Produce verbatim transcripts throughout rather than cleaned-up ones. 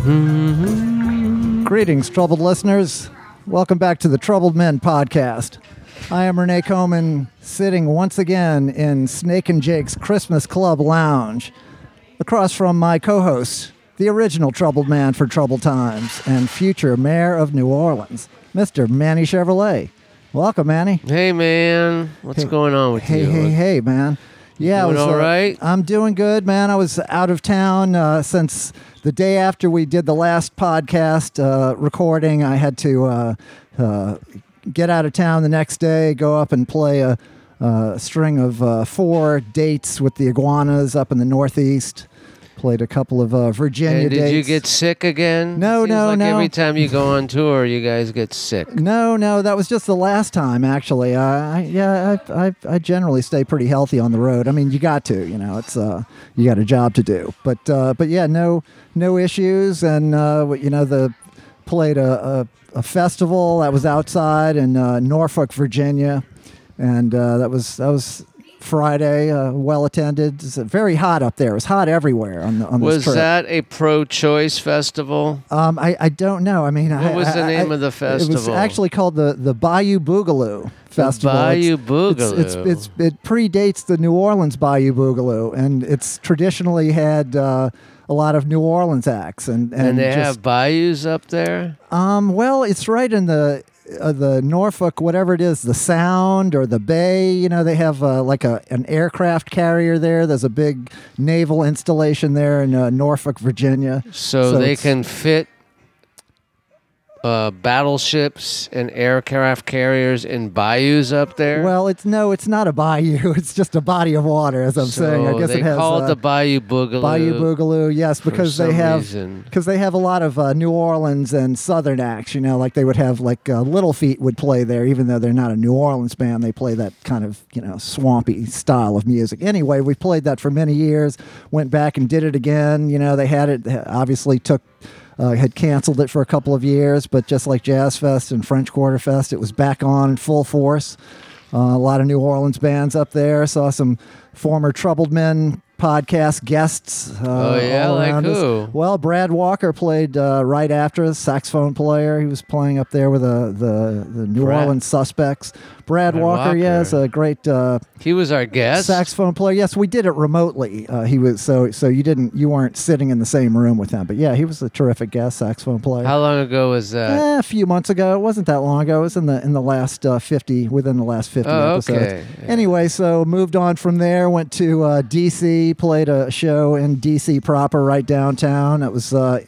Mm-hmm. Greetings, troubled listeners. Welcome back to the Troubled Men Podcast. I am Renee Coleman, sitting once again in Snake and Jake's Christmas Club Lounge, across from my co-host, the original troubled man for troubled times and future mayor of New Orleans, Mister Manny Chevrolet. Welcome, Manny. Hey, man. What's hey, going on with hey, you? Hey, hey, hey, man. Yeah, doing I was, all right? Uh, I'm doing good, man. I was out of town uh, since the day after we did the last podcast uh, recording. I had to uh, uh, get out of town the next day, go up and play a, a string of uh, four dates with the Iguanas up in the Northeast. Played a couple of uh, Virginia and did dates. Did you get sick again? No, Seems no, like no. Every time you go on tour, you guys get sick. No, no, that was just the last time, actually. Uh, I, yeah, I, I, I generally stay pretty healthy on the road. I mean, you got to, you know, it's uh, you got a job to do. But uh, but yeah, no, no issues, and uh, you know, the played a, a, a festival that was outside in uh, Norfolk, Virginia, and uh, that was that was. Friday, uh, well attended. It's very hot up there. It was hot everywhere on the on this trip. Was that a pro-choice festival? Um, I, I don't know. I mean, what I, was I, the name I, of the festival? It was actually called the, the Bayou Boogaloo Festival. The Bayou it's, Boogaloo. It's, it's, it's, it predates the New Orleans Bayou Boogaloo, and it's traditionally had uh, a lot of New Orleans acts. And, and, and they just, have bayous up there? Um, well, it's right in the... Uh, the Norfolk, whatever it is, the Sound or the Bay, you know, they have uh, like a an aircraft carrier there. There's a big naval installation there in uh, Norfolk, Virginia. So, so they can fit uh, battleships and aircraft carriers in bayous up there? Well, it's no, it's not a bayou. It's just a body of water, as I'm so saying. I guess they it has, call it uh, the Bayou Boogaloo. Bayou Boogaloo, yes, because they have because they have a lot of uh, New Orleans and Southern acts. You know, like they would have like uh, Little Feet would play there, even though they're not a New Orleans band. They play that kind of you know swampy style of music. Anyway, we played that for many years. Went back and did it again. You know, they had it. Obviously, took. Uh, had canceled it for a couple of years, but just like Jazz Fest and French Quarter Fest, it was back on in full force. Uh, a lot of New Orleans bands up there. Saw some former Troubled Men podcast guests. Uh, oh, yeah? Like who? Us. Well, Brad Walker played uh, right after us, saxophone player. He was playing up there with uh, the, the New Brad. Orleans Suspects. Brad, Brad Walker, Walker, yes, a great... Uh, he was our guest? Saxophone player. Yes, we did it remotely. Uh, he was so so you didn't you weren't sitting in the same room with him. But yeah, he was a terrific guest saxophone player. How long ago was that? Eh, a few months ago. It wasn't that long ago. It was in the in the last uh, fifty, within the last fifty oh, episodes. Okay. Yeah. Anyway, so moved on from there, went to uh, D C, played a show in D C proper, right downtown. It was... Uh,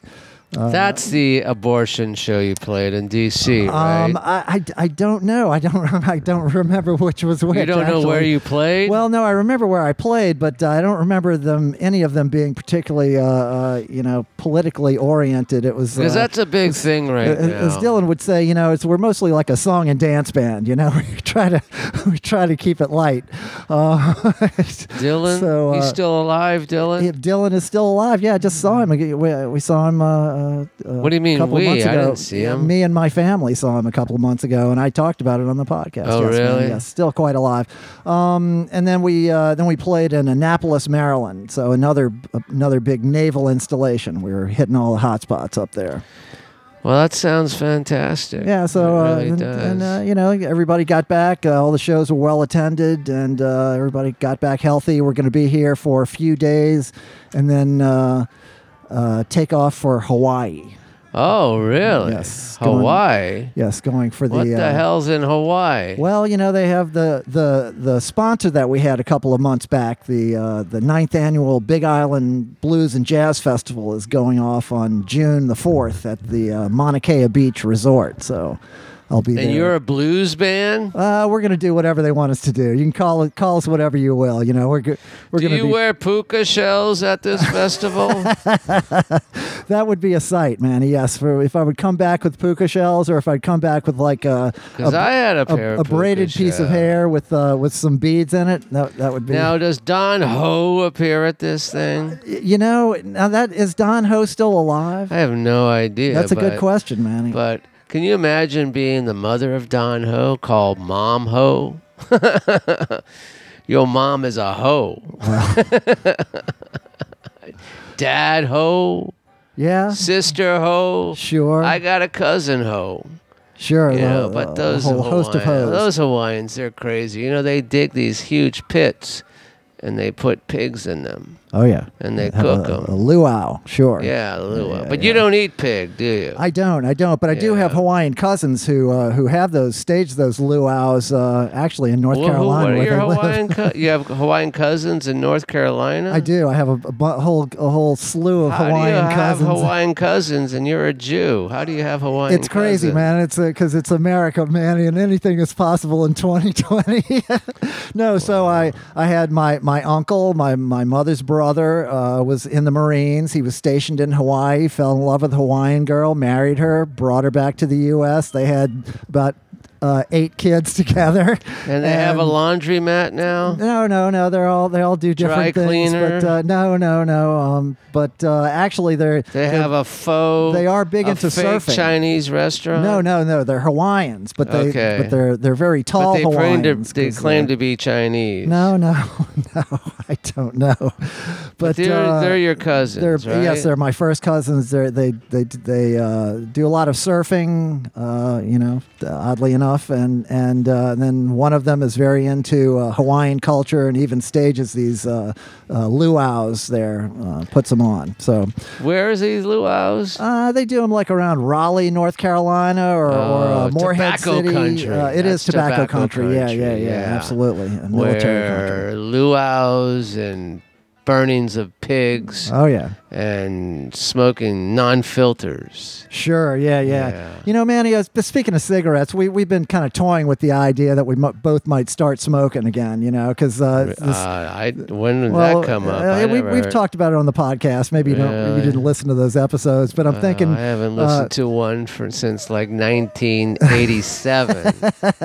Uh, That's the abortion show you played in D C, right? Um, I, I, I don't know. I don't I don't remember which was which. You don't actually. know where you played? Well, no, I remember where I played, but uh, I don't remember them any of them being particularly uh, uh, you know politically oriented. It was because uh, that's a big thing right uh, now. As Dylan would say, you know, it's we're mostly like a song and dance band. You know, we try to we try to keep it light. Uh, Dylan, so, uh, he's still alive. Dylan, if Dylan is still alive. Yeah, I just saw him. We, we saw him. Uh, Uh, what do you mean we? I didn't see him. Me and my family saw him a couple of months ago, and I talked about it on the podcast. Oh, yes, really? Yes, still quite alive. Um, and then we uh, then we played in Annapolis, Maryland. So another another big naval installation. We were hitting all the hot spots up there. Well, that sounds fantastic. Yeah, so uh, really and, and uh, you know, everybody got back. Uh, all the shows were well attended, and uh, everybody got back healthy. We're going to be here for a few days, and then. Uh, Uh, take off for Hawaii. Oh, really? Yes. Hawaii? Going, yes, going for the... What the uh, hell's in Hawaii? Well, you know, they have the the, the sponsor that we had a couple of months back, the uh, the ninth annual Big Island Blues and Jazz Festival is going off on June the fourth at the uh, Mauna Kea Beach Resort, so... I'll be and there. You're a blues band? Uh, we're gonna do whatever they want us to do. You can call it, call us whatever you will. You know, we're go- we're do gonna. Do you be- wear puka shells at this festival? That would be a sight, man. Yes, for, if I would come back with puka shells, or if I'd come back with like a because I had a, pair a, of a braided shell. piece of hair with uh, with some beads in it. That that would be. Now, does Don Ho appear at this thing? Uh, you know, now that is Don Ho still alive? I have no idea. That's a but, good question, Manny. But. Can you imagine being the mother of Don Ho, called Mom Ho? Your mom is a hoe. Dad Ho. Yeah. Sister hoe. Sure. I got a cousin hoe. Sure. You know, uh, but those a whole Hawaiian, host of hoes. Those Hawaiians, they're crazy. You know, they dig these huge pits and they put pigs in them. Oh, yeah. And they Have cook a, them. A luau, sure. Yeah, a luau. Yeah, but yeah. you don't eat pig, do you? I don't, I don't. But I yeah. do have Hawaiian cousins who uh, who have those, stage those luau's uh, actually in North well, Carolina. Who, what are your Hawaiian co- you have Hawaiian cousins in North Carolina? I do. I have a, a, a whole a whole slew of How Hawaiian cousins. How do you have Hawaiian cousins and you're a Jew? How do you have Hawaiian cousins? It's crazy, cousins? man. It's because it's America, man, and anything is possible in twenty twenty. No, wow. so I, I had my, my uncle, my, my mother's brother, brother uh, was in the Marines. He was stationed in Hawaii, fell in love with a Hawaiian girl, married her, brought her back to the U S. They had about uh, eight kids together. And they and have a laundromat now? No, no, no. They're all they all do different Dry things. Cleaner. But uh, no, no, no. Um, but uh, actually, they're they they're, have a faux. They are big a into fake surfing. Chinese restaurant. No, no, no. They're Hawaiians, but they okay. but they're they're very tall but they Hawaiians. Claim to, they claim to be Chinese. No, no, no. I don't know. But, but they're, uh, they're your cousins, they're, right? Yes, they're my first cousins. They're, they they they uh, do a lot of surfing, uh, you know, oddly enough. And, and uh, then one of them is very into uh, Hawaiian culture and even stages these uh, uh, luau's there, uh, puts them on. So where is these luau's? Uh, they do them like around Raleigh, North Carolina or, oh, or uh, Morehead City. Country. Uh, it That's is tobacco, tobacco country. country. Yeah, yeah, yeah, yeah. Absolutely. A military where country. Luau's and burnings of pigs. Oh, yeah. And smoking non-filters. Sure, yeah, yeah. yeah. You know, Manny, speaking of cigarettes, we, we've been kind of toying with the idea that we mo- both might start smoking again, you know, because... Uh, uh, when did well, that come up? Uh, we, we've heard. talked about it on the podcast. Maybe you, don't, really? you didn't listen to those episodes, but I'm uh, thinking... I haven't listened uh, to one for, since like nineteen eighty-seven,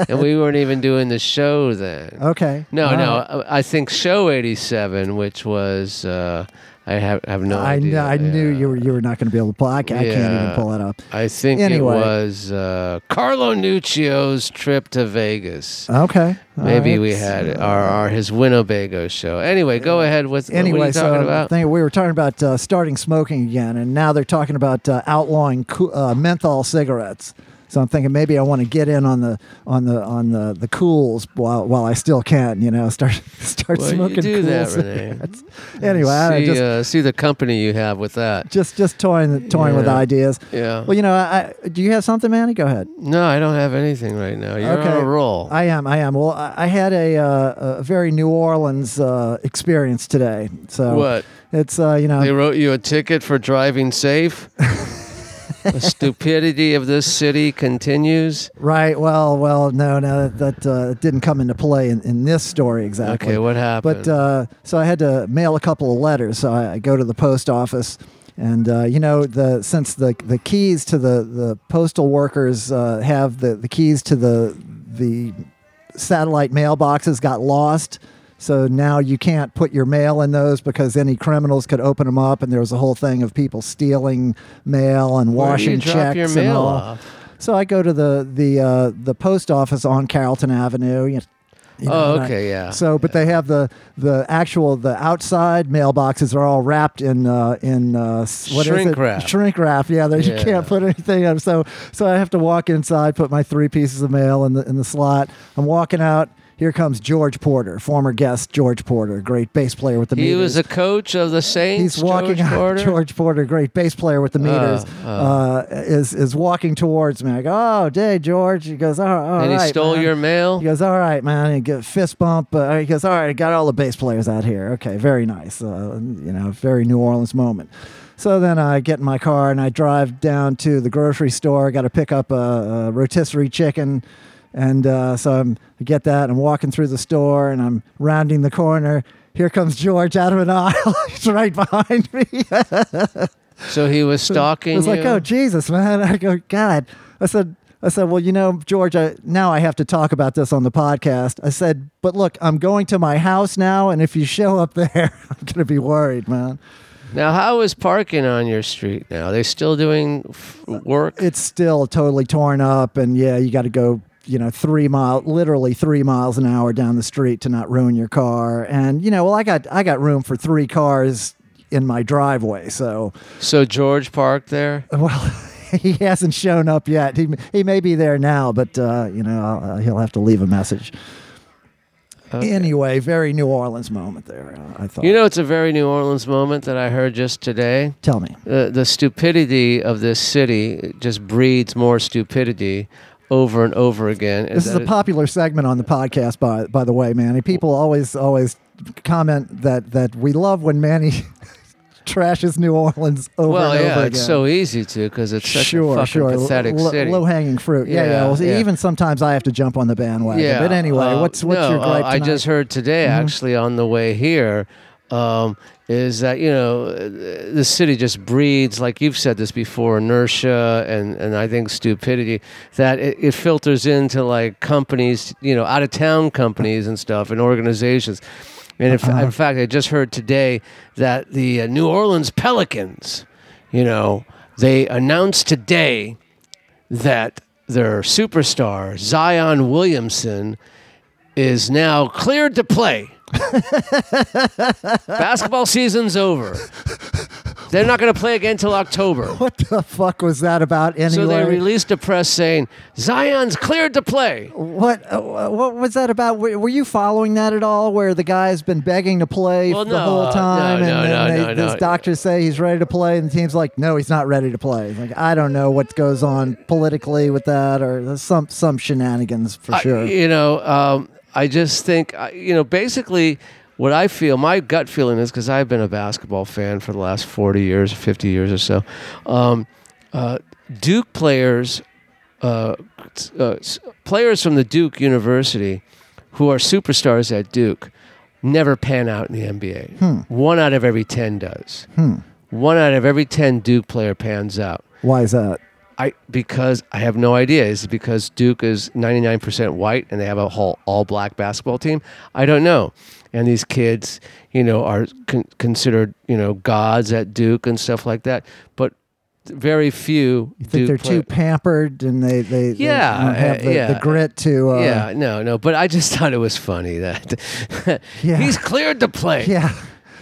and we weren't even doing the show then. Okay. No, wow. no, I think show eighty-seven, which was... Uh, I have I have no I idea. Kn- I yeah. knew you were you were not going to be able to pull. I, c- yeah. I can't even pull it up. I think anyway. it was uh, Carlo Nuccio's trip to Vegas. Okay, maybe right. we had our, our his Winnebago show. Anyway, go ahead with anyway. What are you talking so about? Thing, we were talking about uh, starting smoking again, and now they're talking about uh, outlawing co- uh, menthol cigarettes. So I'm thinking maybe I want to get in on the on the on the, the cools while while I still can, you know, start start well, smoking you do cool that, cigarettes. Renee. Anyway, see, I just uh, see the company you have with that. Just just toying toying yeah. with ideas. Yeah. Well, you know, I, do you have something, Manny? Go ahead. No, I don't have anything right now. You're okay. on a roll. I am. I am. Well, I, I had a uh, a very New Orleans uh, experience today. So what? It's uh, you know they wrote you a ticket for driving safe. The stupidity of this city continues. Right. Well, well, no, no, that uh, didn't come into play in, in this story exactly. Okay, what happened? But uh, so I had to mail a couple of letters. So I, I go to the post office, and uh, you know, the since the the keys to the the postal workers uh, have the, the keys to the the satellite mailboxes got lost. So now you can't put your mail in those because any criminals could open them up, and there was a whole thing of people stealing mail and washing checks your mail and all. Off? So I go to the the uh, the post office on Carrollton Avenue. You know, You know, oh, okay, I, yeah. So, but yeah. they have the, the actual, the outside mailboxes are all wrapped in, uh, in uh, what Shrink is it? wrap. Shrink wrap, yeah, there, yeah. You can't put anything in. So, so I have to walk inside, put my three pieces of mail in the in the slot. I'm walking out. Here comes George Porter, former guest George Porter, great bass player with the he Meters. He was a coach of the Saints, He's walking George out, Porter? George Porter, great bass player with the Meters, uh, uh. Uh, is is walking towards me. I go, oh, day, George. He goes, all, all and right, And he stole man. your mail? He goes, all right, man. He gets a fist bump. Uh, he goes, all right, I got all the bass players out here. Okay, very nice. Uh, you know, very New Orleans moment. So then I get in my car, and I drive down to the grocery store. I got to pick up a, a rotisserie chicken. And uh, so I'm, I get that. I'm walking through the store, and I'm rounding the corner. Here comes George out of an aisle. He's right behind me. So he was stalking you? I was like, oh, Jesus, man. I go, God. I said, I said, well, you know, George, I, now I have to talk about this on the podcast. I said, but look, I'm going to my house now, and if you show up there, I'm going to be worried, man. Now, how is parking on your street now? Are they still doing f- work? It's still totally torn up, and, yeah, you got to go. You know, three mile, literally three miles an hour down the street to not ruin your car. And, you know, well, I got, I got room for three cars in my driveway. So, so George parked there? Well, he hasn't shown up yet. He he may be there now, but uh, you know uh, he'll have to leave a message. Okay. Anyway, very New Orleans moment there, uh, I thought. You know, it's a very New Orleans moment that I heard just today. Tell me. Uh, the stupidity of this city just breeds more stupidity over and over again. This is, is a popular it? segment on the podcast, by by the way, Manny. People always always comment that, that we love when Manny trashes New Orleans over well, and yeah, over again. Well, yeah, it's so easy to because it's such sure, a fucking sure. pathetic L- city. Low-hanging fruit. Yeah, yeah. yeah. Well, yeah. Even sometimes I have to jump on the bandwagon. Yeah. But anyway, uh, what's what's no, your gripe uh, I just heard today, mm-hmm. actually, on the way here, um, is that, you know, the city just breeds, like you've said this before, inertia and, and I think stupidity, that it, it filters into, like, companies, you know, out-of-town companies and stuff and organizations. And if, uh-huh. in fact, I just heard today that the uh, New Orleans Pelicans, you know, they announced today that their superstar, Zion Williamson, is now cleared to play. Basketball season's over. They're not going to play again until October. What the fuck was that about anyway? So they released a press saying, Zion's cleared to play. What uh, What was that about? Were, were you following that at all, where the guy's been begging to play well, the no, whole time? Uh, no, and no, no, they, no, no. His doctors say he's ready to play, and the team's like, no, he's not ready to play. Like, I don't know what goes on politically with that, or some, some shenanigans for I, sure. You know, um, I just think, you know, basically... What I feel, my gut feeling is, because I've been a basketball fan for the last forty years, fifty years or so, um, uh, Duke players, uh, uh, players from the Duke University who are superstars at Duke never pan out in the N B A. Hmm. One out of every ten does. Hmm. One out of every ten Duke player pans out. Why is that? I Because I have no idea. Is it because Duke is ninety-nine percent white and they have a whole all-black basketball team? I don't know. And these kids, you know, are con- considered, you know, gods at Duke and stuff like that. But very few. You think Duke they're play- too pampered and they, they, yeah, they don't have the, uh, yeah. the grit to. Uh, yeah, no, no. But I just thought it was funny that yeah. he's cleared to play. Yeah.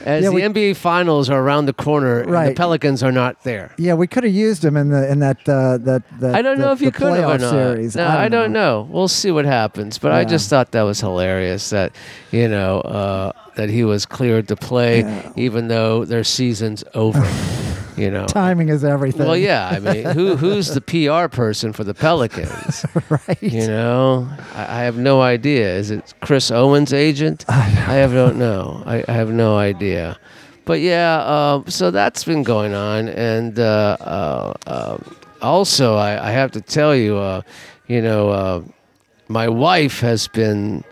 As yeah, the we, N B A finals are around the corner, right. The Pelicans are not there. Yeah, we could have used him in the in that uh, that, that. I don't know the, if you could have or not. Series. No, I don't, I don't know. know. We'll see what happens. But yeah. I just thought that was hilarious that, you know, uh, that he was cleared to play, yeah. even though their season's over. You know, timing is everything. Well, yeah. I mean, who who's the P R person for the Pelicans? Right. You know, I, I have no idea. Is it Chris Owens' agent? I have don't know. I, I have no idea. But yeah, uh, so that's been going on, and uh, uh, uh, also I, I have to tell you, uh, you know, uh, my wife has been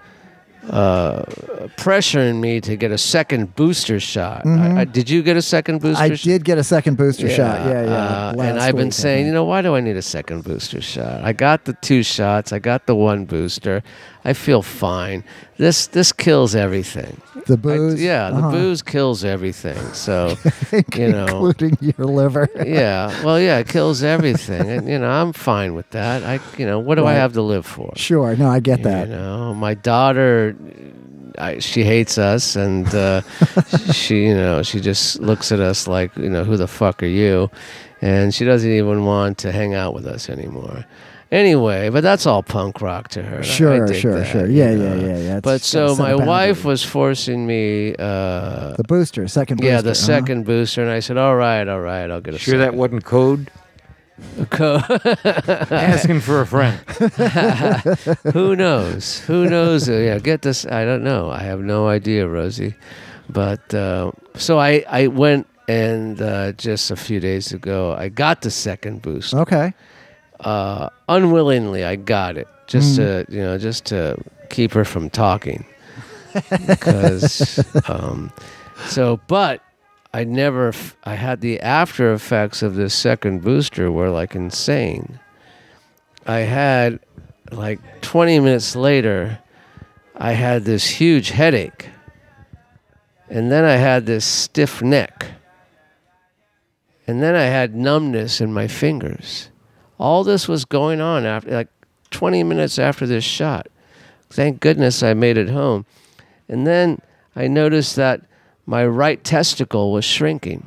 uh pressuring me to get a second booster shot. Mm-hmm. I, I, did you get a second booster shot? I sh- did get a second booster yeah. shot. Yeah, yeah. Uh, and I've been week, saying, you know, why do I need a second booster shot? I got the two shots. I got the one booster. I feel fine. This this kills everything. The booze? I, yeah, uh-huh. the booze kills everything. So, you know. Including your liver. yeah. Well, yeah, it kills everything. And, you know, I'm fine with that. I, you know, what do right. I have to live for? Sure. No, I get you that. You know, my daughter... I, she hates us, and uh, she, you know, she just looks at us like, you know, who the fuck are you? And she doesn't even want to hang out with us anymore. Anyway, but that's all punk rock to her. Sure, sure, that, sure. Yeah, yeah, yeah, yeah. But so my wife was forcing me uh, the booster, second booster. Yeah, the uh-huh. second booster, and I said, all right, all right, I'll get a. Sure, second. That wasn't code. Asking for a friend. Who knows? Who knows? Uh, yeah, get this. I don't know. I have no idea, Rosie. But uh, so I, I went and uh, just a few days ago, I got the second boost. Okay. Uh, unwillingly, I got it just mm. to you know just to keep her from talking. Because um, so, but. I never, f- I had the after effects of this second booster were like insane. I had like twenty minutes later, I had this huge headache. And then I had this stiff neck. And then I had numbness in my fingers. All this was going on after like twenty minutes after this shot. Thank goodness I made it home. And then I noticed that my right testicle was shrinking.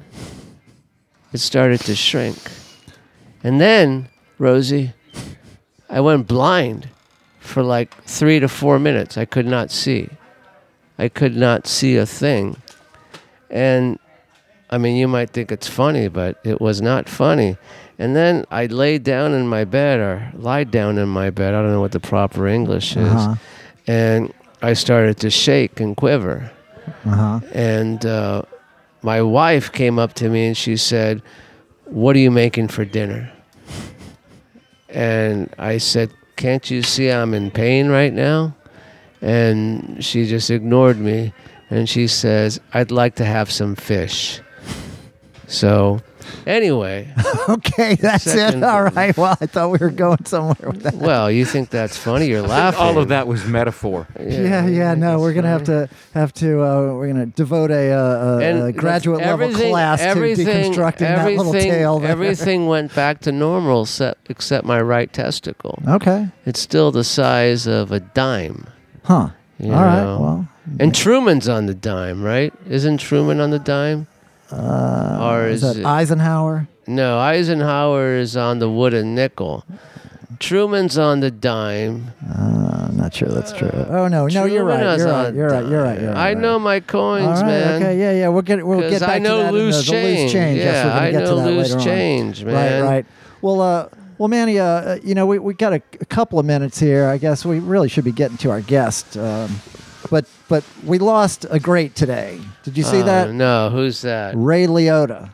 It started to shrink. And then, Rosie, I went blind for like three to four minutes. I could not see. I could not see a thing. And, I mean, you might think it's funny, but it was not funny. And then I laid down in my bed, or lied down in my bed. I don't know what the proper English is. Uh-huh. And I started to shake and quiver. Uh-huh. And uh, my wife came up to me and she said, "What are you making for dinner?" And I said, "Can't you see I'm in pain right now?" And she just ignored me. And she says, "I'd like to have some fish." So, anyway. Okay, that's it. All right. Well, I thought we were going somewhere with that. Well, you think that's funny? You're laughing. All of that was metaphor. Yeah, yeah. yeah no, we're gonna have to have to. Uh, we're gonna devote a, uh, a graduate level class to deconstructing that little tale. Everything went back to normal, except, except my right testicle. Okay. It's still the size of a dime. Huh. You All know? right. Well. And Truman's on the dime, right? Isn't Truman on the dime? Uh, or is, is that Eisenhower? It, no, Eisenhower is on the wooden nickel. Truman's on the dime. Uh, I'm not sure that's true. Oh no, Truman no, you're right. You're right. You're right. You're right. You're right. You're right. I know my coins, right, man. Okay, yeah, yeah. We'll get we'll get back I know to that loose in the, change. The loose change. Yeah, yes, I get know to that loose later change, on. man. Right, right. Well, uh, well, Manny, uh, you know, we we got a, a couple of minutes here. I guess we really should be getting to our guest. Um, But but we lost a great today. Did you see uh, that? No, who's that? Ray Liotta.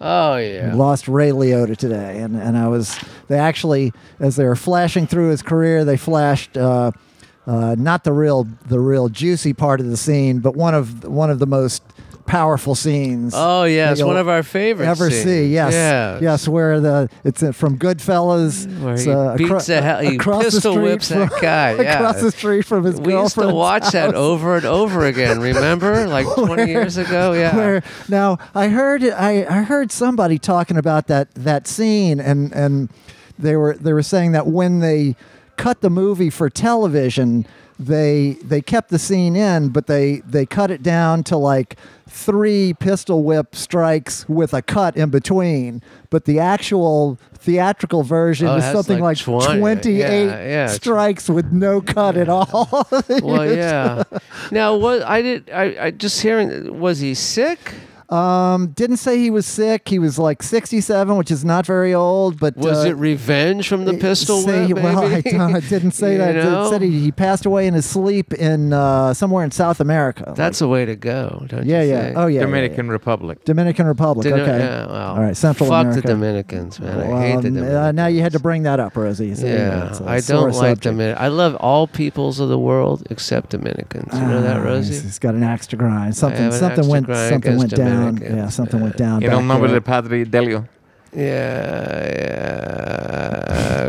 Oh yeah. We lost Ray Liotta today, and and I was they actually as they were flashing through his career, they flashed uh, uh, not the real the real juicy part of the scene, but one of one of the most powerful scenes. Oh yes, one of our favorites. Ever scenes. see? Yes, yeah. yes. Where the it's from Goodfellas. Where it's, he uh, beats acro- the hell, he pistol the whips from, that guy. Yeah. Across the street from his we girlfriend's We used to watch house. that over and over again. Remember, like twenty where, years ago. Yeah. Where, now I heard I, I heard somebody talking about that that scene, and and they were they were saying that when they cut the movie for television, they they kept the scene in, but they they cut it down to like three pistol whip strikes with a cut in between. But the actual theatrical version oh, is something like, like twenty-eight yeah, yeah. strikes with no cut yeah. at all. Well, yeah. Now, what I did, I, I just hearing, was he sick? Um, didn't say he was sick. He was like sixty-seven, which is not very old. But was uh, it revenge from the pistol say, whip? Maybe? Well, I, I didn't say that. It said he, he passed away in his sleep in uh, somewhere in South America. That's like, the way to go. Don't yeah, you yeah. Think? Oh yeah. Dominican yeah, yeah. Republic. Dominican Republic. Domin- okay. Yeah, well, all right. Central fuck America. Fuck the Dominicans, man. I well, hate the Dominicans. Uh, now you had to bring that up, Rosie. So yeah, yeah I don't like Dominicans. I love all peoples of the world except Dominicans. You know uh, that, Rosie? He's got an axe to grind. Something. Something went. Something went down. Yeah, something uh, went down. You don't remember the Padre Delio? Yeah,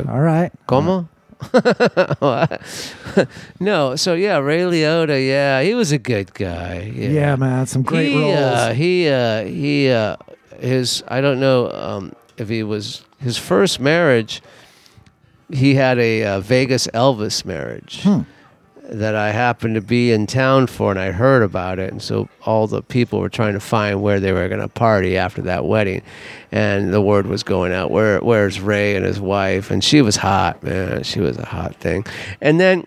yeah. All right. Como? No, so yeah, Ray Liotta, yeah, he was a good guy. Yeah, yeah man, some great he, roles. Uh, he, uh, he, uh, his, I don't know um, if he was, his first marriage, he had a uh, Vegas Elvis marriage. Hmm. That I happened to be in town for, and I heard about it, and so all the people were trying to find where they were going to party after that wedding, and the word was going out, where where's Ray and his wife, and she was hot, man, she was a hot thing. And then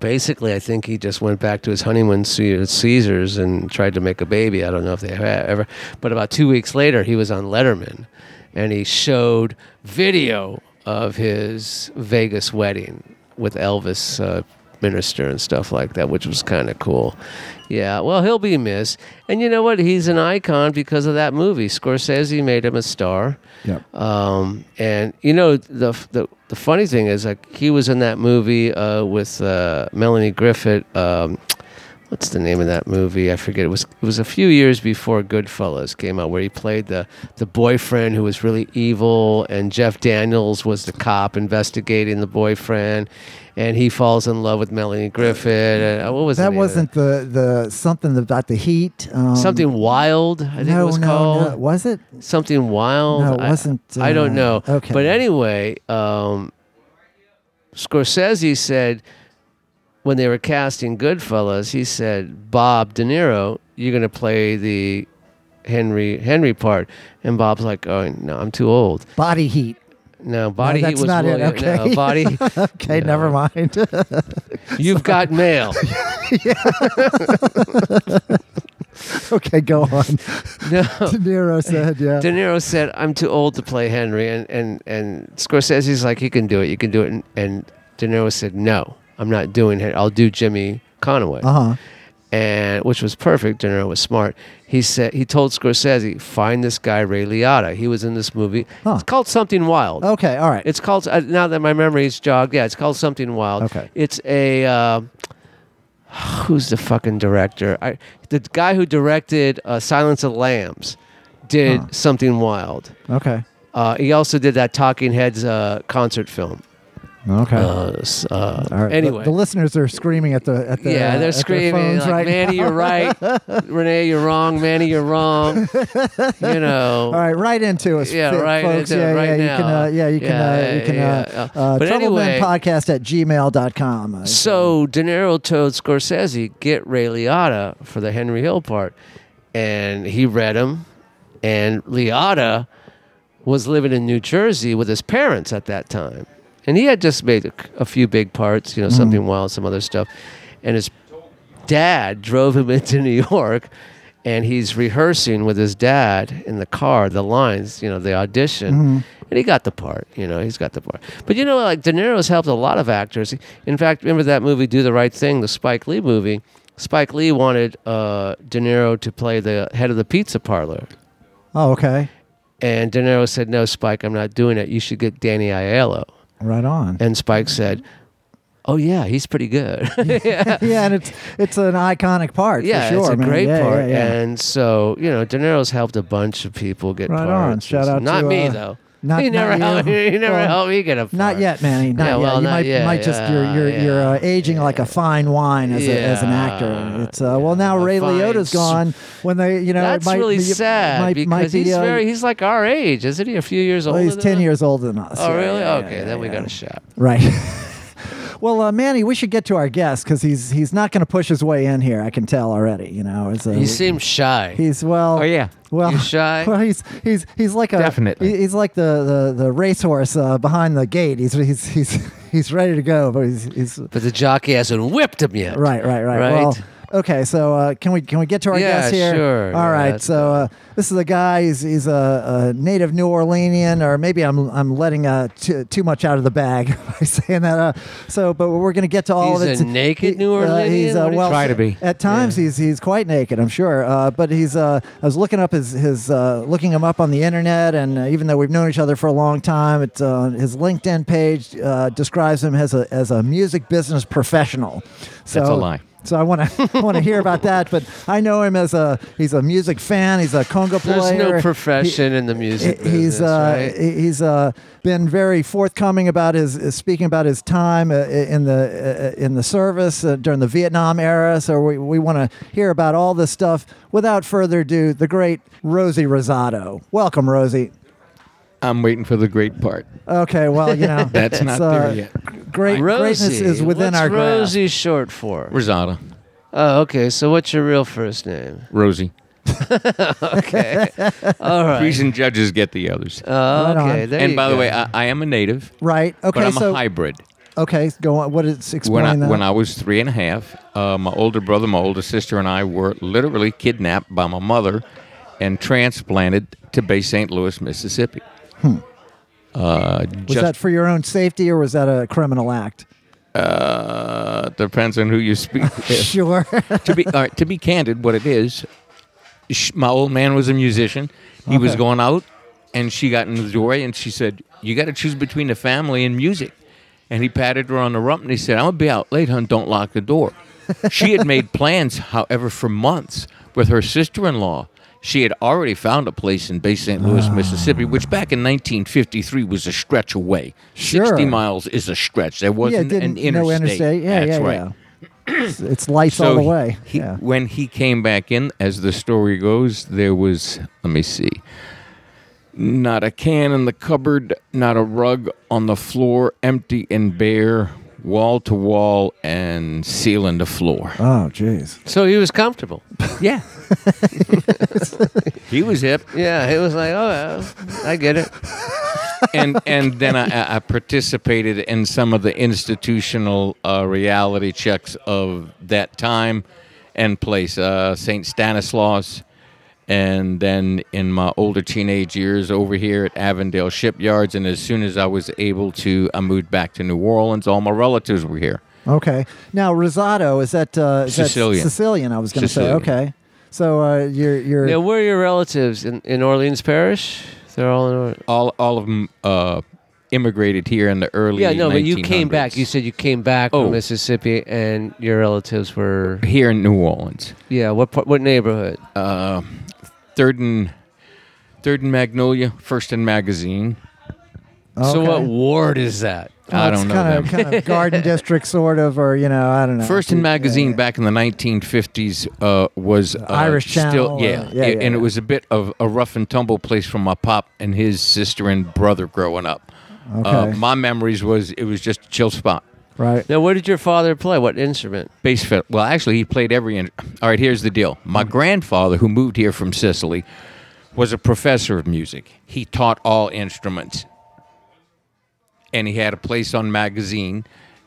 basically I think he just went back to his honeymoon at Caesars and tried to make a baby. I don't know if they ever, but about two weeks later he was on Letterman, and he showed video of his Vegas wedding with Elvis uh, minister and stuff like that, which was kind of cool. Yeah, well, he'll be missed. And you know what? He's an icon because of that movie. Scorsese made him a star. Yep. Um, and, you know, the, the the funny thing is, like, he was in that movie uh, with uh, Melanie Griffith. Um, what's the name of that movie? I forget. It was it was a few years before Goodfellas came out, where he played the, the boyfriend who was really evil, and Jeff Daniels was the cop investigating the boyfriend. And he falls in love with Melanie Griffith. And what was that? Wasn't the, the something about the heat? Um, something wild, I think no, it was no, called. No. Was it? Something wild. No, it wasn't. Uh, I don't know. Okay. But anyway, um, Scorsese said, when they were casting Goodfellas, he said, Bob De Niro, you're going to play the Henry Henry part. And Bob's like, oh, no, I'm too old. Body Heat. No, Body no, Heat was... That's not it, okay. No, body, okay, no. Never mind. You've got mail. Okay, go on. No. De Niro said, yeah. De Niro said, I'm too old to play Henry. And, and, and Scorsese's like, you can do it, you can do it. And, and De Niro said, no, I'm not doing Henry. I'll do Jimmy Conway. Uh-huh. And which was perfect. De Niro was smart. He said he told Scorsese, "Find this guy Ray Liotta. He was in this movie. Huh. It's called Something Wild." Okay, all right. It's called uh, now that my memory's jogged. Yeah, it's called Something Wild. Okay, it's a uh, who's the fucking director? I, the guy who directed uh, Silence of the Lambs did huh. Something Wild. Okay, uh, he also did that Talking Heads uh, concert film. Okay. Uh, uh, All right. Anyway, the, the listeners are screaming at the at the yeah, they're uh, screaming like, right Manny, now. You're right. Renee, you're wrong. Manny, you're wrong. You know. All right, right into us. Yeah, right folks. Into yeah, it right yeah, now. You can, uh, yeah, you can. Yeah, uh, you can. Yeah, uh, yeah. Uh, but anyway, podcast at gmail dot com. Uh, so De Niro told Scorsese, "Get Ray Liotta for the Henry Hill part," and he read him, and Liotta was living in New Jersey with his parents at that time. And he had just made a, a few big parts, you know, mm. Something Wild, some other stuff. And his dad drove him into New York, and he's rehearsing with his dad in the car, the lines, you know, the audition. Mm. And he got the part, you know, he's got the part. But, you know, like, De Niro's helped a lot of actors. In fact, remember that movie, Do the Right Thing, the Spike Lee movie? Spike Lee wanted uh, De Niro to play the head of the pizza parlor. Oh, okay. And De Niro said, no, Spike, I'm not doing it. You should get Danny Aiello. Right on. And Spike said, oh, yeah, he's pretty good. yeah. yeah, and it's it's an iconic part, yeah, for sure. Yeah, it's a man. great yeah, part. Yeah, yeah. And so, you know, De Niro's helped a bunch of people get right parts. Right on. Shout out not to... Not me, uh, though. Not, he never, helped, he never well, helped me get a part. Not yet, Manny. Not yeah, well, yet. You not might, yet, might just, you're, you're, yeah, you're uh, aging yeah. like a fine wine as, yeah. a, as an actor. It's, uh, yeah, well, now Ray Liotta's gone. When they, you know, That's it might, really be, sad might, because might be, he's, uh, very, he's like our age, isn't he? A few years older well, he's ten us? years older than us. Oh, yeah, really? Yeah, okay, yeah, then yeah. we got a shot. Right. Well, uh, Manny, we should get to our guest because he's he's not going to push his way in here. I can tell already. You know, a, he seems shy. He's well. Oh yeah. Well, you shy. Well, he's he's he's like a definitely. He, he's like the the, the racehorse uh, behind the gate. He's he's he's he's ready to go, but he's, he's but the jockey hasn't whipped him yet. Right, right, right. Right. Well, okay, so uh, can we can we get to our yeah, guest here? Sure. All right, yeah, so uh, this is a guy. He's, he's a, a native New Orleanian, or maybe I'm I'm letting uh, t- too much out of the bag by saying that. Uh, so, but we're going to get to all he's of it. He's a naked he, New Orleanian. Uh, he's uh, well, try to be. At times, yeah. he's he's quite naked, I'm sure. Uh, but he's uh, I was looking up his his uh, looking him up on the internet, and uh, even though we've known each other for a long time, it's uh, his LinkedIn page uh, describes him as a as a music business professional. So, that's a lie. So I want to want to hear about that, but I know him as a he's a music fan. He's a conga player. There's no profession he, in the music. He, business, he's uh, right? he's uh, been very forthcoming about his uh, speaking about his time uh, in the uh, in the service uh, during the Vietnam era. So we we want to hear about all this stuff. Without further ado, the great Rosie Rosado. Welcome, Rosie. I'm waiting for the great part. Okay, well, you know. That's not uh, there yet. Great, Rosie, greatness is within what's our grasp. Rosie short for? Rosado. Oh, okay. So what's your real first name? Rosie. Okay. All right. Priests and judges get the others. Uh, okay. Right there and you by go. the way, I, I am a native. Right. Okay, but I'm so, a hybrid. Okay, go on. What is, explain when I, that. When I was three and a half, uh, my older brother, my older sister, and I were literally kidnapped by my mother and transplanted to Bay Saint Louis, Mississippi. Hmm. Uh, was just, that for your own safety, or was that a criminal act? Uh, depends on who you speak with. Sure. to be all right, to be candid, what it is, she, my old man was a musician. He okay. was going out, and she got in the doorway, and she said, "You got to choose between the family and music." And he patted her on the rump, and he said, "I'm gonna be out late, hun. Don't lock the door." She had made plans, however, for months with her sister-in-law. She had already found a place in Bay Saint Louis, uh, Mississippi, which back in nineteen fifty-three was a stretch away. Sure. sixty miles is a stretch. There wasn't yeah, an interstate. No interstate. Yeah, That's yeah, right. yeah. It's lights so all the way. He, yeah. When he came back in, as the story goes, there was, let me see, not a can in the cupboard, not a rug on the floor, empty and bare, wall to wall and ceiling to floor. Oh, jeez. So he was comfortable. Yeah. He was hip. Yeah, he was like, oh, I get it. And and then I, I participated in some of the institutional uh, reality checks of that time and place. Uh, Saint Stanislaus. And then in my older teenage years over here at Avondale Shipyards. And as soon as I was able to, I moved back to New Orleans. All my relatives were here. Okay. Now, Rosado, is that, uh, is Sicilian. that Sicilian, I was going to say. Okay. So uh, you're... you're... Now, where are your relatives? In, in Orleans Parish? They're all in Orleans? All, all of them uh, immigrated here in the early nineteen hundreds. Yeah, no, nineteen hundreds. But you came back. You said you came back oh. from Mississippi and your relatives were... Here in New Orleans. Yeah. What part, what neighborhood? Uh... Third and Third and Magnolia, First and Magazine. Okay. So what ward is that? Well, I don't know. Kind of, kind of garden district, sort of, or you know, I don't know. First and Magazine yeah, yeah. back in the nineteen fifties uh, was uh, Irish Channel. Still, yeah, or, yeah, it, yeah, and yeah. it was a bit of a rough and tumble place for my pop and his sister and brother growing up. Okay. Uh, my memories was it was just a chill spot. Right. Now, what did your father play? What instrument? Bass fiddle. Well, actually, he played every instrument. All right, here's the deal. My grandfather, who moved here from Sicily, was a professor of music. He taught all instruments. And he had a place on Magazine.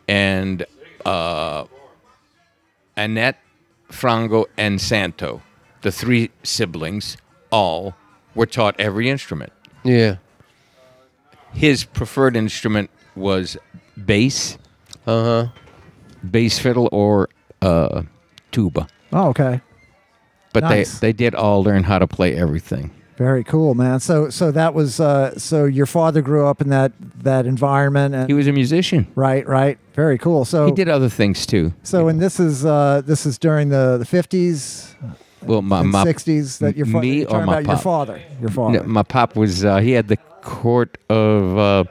And uh, Annette, Frango, and Santo, the three siblings, all were taught every instrument. Yeah. His preferred instrument was bass. Uh-huh. Bass fiddle or uh, tuba. Oh, okay. But nice. they, they did all learn how to play everything. Very cool, man. So so that was uh, so your father grew up in that, that environment and he was a musician. Right, right. Very cool. So he did other things too. So yeah. and this is uh, this is during the, the fifties well, my, and my, sixties that your father me or my about pop. your father. Your father. No, my pop was uh, he had the court of uh,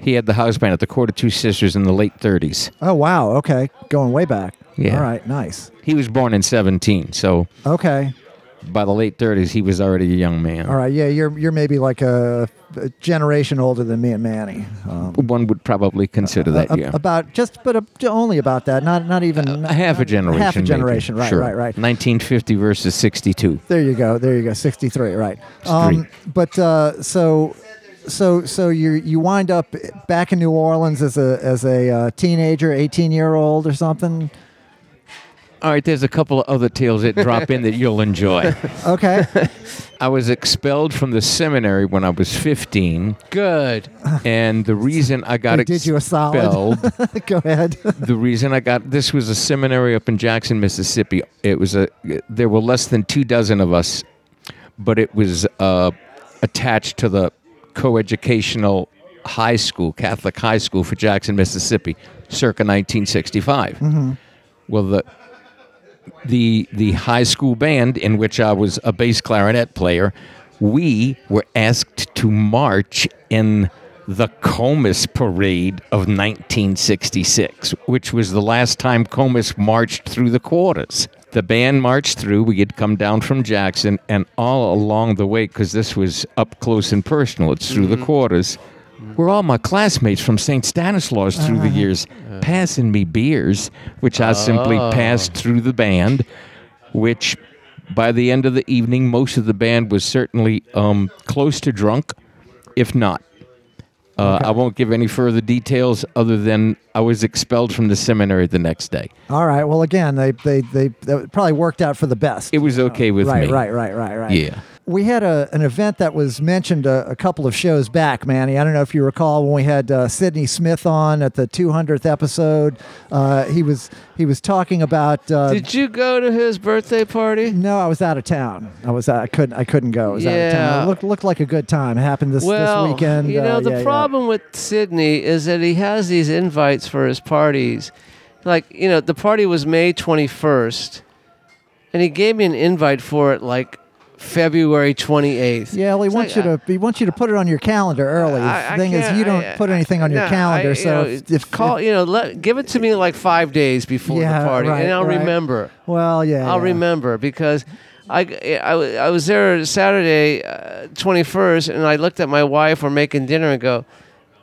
He had the house band at the Court of Two Sisters in the late thirties. Oh, wow. Okay. Going way back. Yeah. All right. Nice. He was born in seventeen, so... Okay. By the late thirties, he was already a young man. All right. Yeah, you're you're maybe like a, a generation older than me and Manny. Um, One would probably consider uh, that, uh, yeah. About, just, but uh, only about that. Not not even... Uh, not, half a generation. Half a generation. Maybe. Right, sure. right, right. nineteen fifty versus sixty-two. There you go. There you go. sixty-three, right. Um, but, uh, so... So, so you you wind up back in New Orleans as a as a uh, teenager, eighteen year old, or something. All right, there's a couple of other tales that drop in that you'll enjoy. Okay. I was expelled from the seminary when I was fifteen. Good. And the reason I got expelled. Did you a solid? Go ahead. The reason I got this was a seminary up in Jackson, Mississippi. It was a there were less than two dozen of us, but it was uh, attached to the coeducational high school, Catholic high school for Jackson, Mississippi, circa nineteen sixty-five. Mm-hmm. Well, the the the high school band in which I was a bass clarinet player, we were asked to march in the Comus parade of nineteen sixty-six, which was the last time Comus marched through the quarters. The band marched through. We had come down from Jackson, and all along the way, because this was up close and personal, it's through mm-hmm. the quarters, were all my classmates from Saint Stanislaus through uh-huh. the years uh-huh. passing me beers, which I oh. simply passed through the band, which by the end of the evening, most of the band was certainly um, close to drunk, if not. Uh, okay. I won't give any further details other than I was expelled from the seminary the next day. All right. Well, again, they they, they, they probably worked out for the best. It was okay with right, me. Right, right, right, right, right. Yeah. We had a, an event that was mentioned a, a couple of shows back, Manny. I don't know if you recall when we had uh, Sidney Smith on at the two hundredth episode. Uh, he was he was talking about. Uh, Did you go to his birthday party? No, I was out of town. I was I couldn't I couldn't go. I was yeah. out of town. It looked looked like a good time. It happened this, well, this weekend. You know uh, the yeah, problem yeah. with Sidney is that he has these invites for his parties. Like you know the party was May twenty-first, and he gave me an invite for it like. February twenty-eighth. Yeah, well, he it's wants like, you to he wants you to put it on your calendar early. I, I the thing is, you don't I, put anything on I, your no, calendar, I, you so know, if, if call if, you know, let, give it to me like five days before yeah, the party, right, and I'll right. remember. Well, yeah, I'll yeah. remember because I, I, I was there Saturday uh, twenty-first, and I looked at my wife. We're making dinner, and go,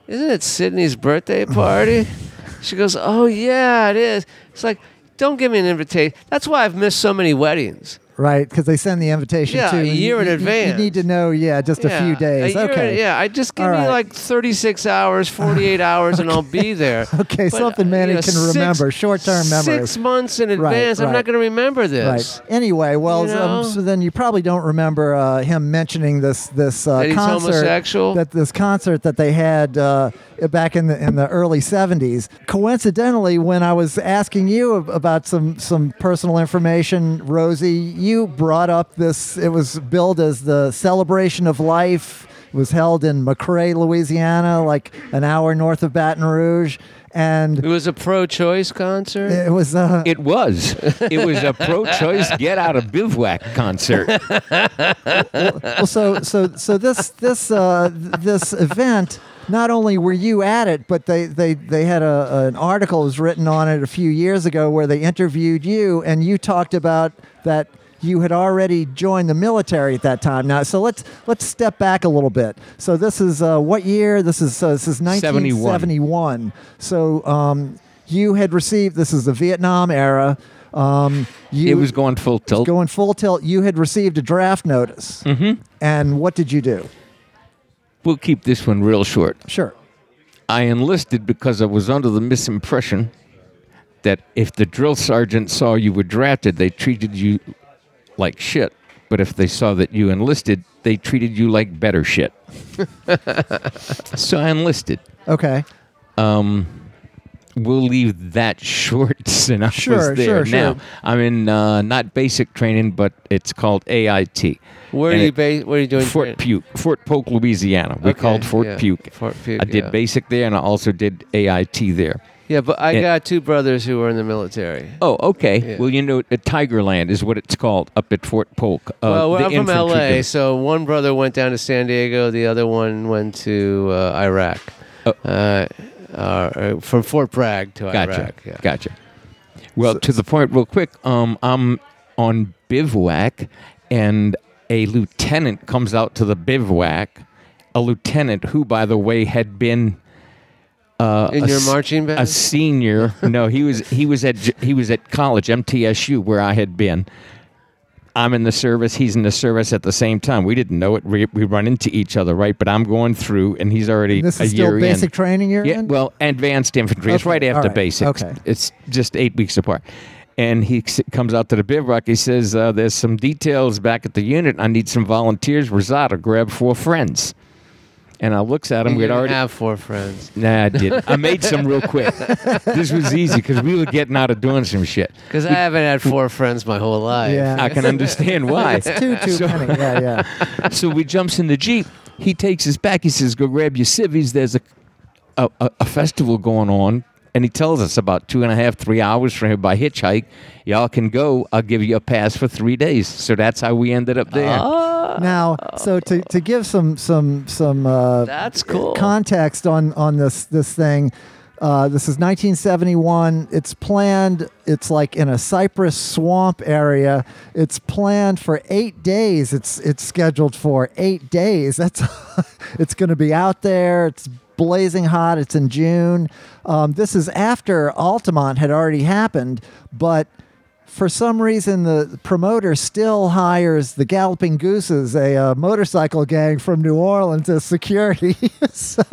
"Isn't it Sydney's birthday party?" She goes, oh, yeah, it is. It's like, don't give me an invitation. That's why I've missed so many weddings. Right, because they send the invitation yeah, to a year you, in you, advance. You need to know, yeah, just yeah, a few days. A year, okay. Yeah, I just give All me right. like thirty-six hours, forty-eight hours, okay. and I'll be there. Okay, but, something Manny you know, can six, remember, short-term memory. Six months in advance, right, right. I'm not going to remember this. Right. Anyway, well, you know? um, so then you probably don't remember uh, him mentioning this this uh, that he's concert homosexual. That this concert that they had uh, back in the in the early seventies. Coincidentally, when I was asking you about some some personal information, Rosie, you You brought up this, it was billed as the Celebration of Life. It was held in McRae, Louisiana, like an hour north of Baton Rouge. And it was a pro-choice concert. It was. A, it was. It was a pro-choice get out of bivouac concert. well, well, so so so this this uh, this event. Not only were you at it, but they they they had a an article was written on it a few years ago where they interviewed you and you talked about that. You had already joined the military at that time. Now, so let's let's step back a little bit. So this is uh, what year? This is uh, this is nineteen seventy-one. So um, you had received. This is the Vietnam era. Um, you, it was going full tilt. Going full tilt. You had received a draft notice. Mm-hmm. And what did you do? We'll keep this one real short. Sure. I enlisted because I was under the misimpression that if the drill sergeant saw you were drafted, they treated you like shit, but if they saw that you enlisted, they treated you like better shit. So I enlisted. Okay. Um, we'll leave that short synopsis sure, there sure, now. Sure. I'm in uh, not basic training, but it's called A I T. Where and are you? Ba- where are you doing? Fort training? Puke, Fort Polk, Louisiana. We okay, called Fort yeah, Puke. Fort Puke. I did yeah. basic there, and I also did A I T there. Yeah, but I got two brothers who were in the military. Oh, okay. Yeah. Well, you know, Tigerland is what it's called up at Fort Polk. Uh, well, well I'm from L A, day. So one brother went down to San Diego. The other one went to uh, Iraq. Oh. Uh, uh, from Fort Bragg to gotcha. Iraq. Yeah. Gotcha. Well, so, to the point real quick, um, I'm on bivouac, and a lieutenant comes out to the bivouac, a lieutenant who, by the way, had been... Uh, in a, your marching band? A senior. No, he was he was at he was at college, M T S U, where I had been. I'm in the service. He's in the service at the same time. We didn't know it. We, we run into each other, right? But I'm going through, and he's already and this is a year in. Still basic training year? Yeah, in? Well, advanced infantry. Okay. It's right after right. basics. Okay. It's just eight weeks apart. And he comes out to the bivouac. He says, uh, there's some details back at the unit. I need some volunteers. Rosado, grab four friends. And I looks at him. We had already have four friends. Nah, I didn't. I made some real quick. This was easy because we were getting out of doing some shit. Because I haven't had four friends my whole life. Yeah. I can understand why. It's too too so, funny. Yeah, yeah. So we jumps in the jeep. He takes us back. He says, "Go grab your civvies. There's a a, a festival going on." And he tells us about two and a half, three hours from here by hitchhike. Y'all can go. I'll give you a pass for three days. So that's how we ended up there. Oh. Now, so to, to give some some some uh, that's cool. context on on this this thing. Uh, this is nineteen seventy-one. It's planned. It's like in a cypress swamp area. It's planned for eight days. It's it's scheduled for eight days. That's it's going to be out there. It's blazing hot. It's in June. Um, this is after Altamont had already happened, but for some reason the promoter still hires the Galloping Gooses, a uh, motorcycle gang from New Orleans, as security. so,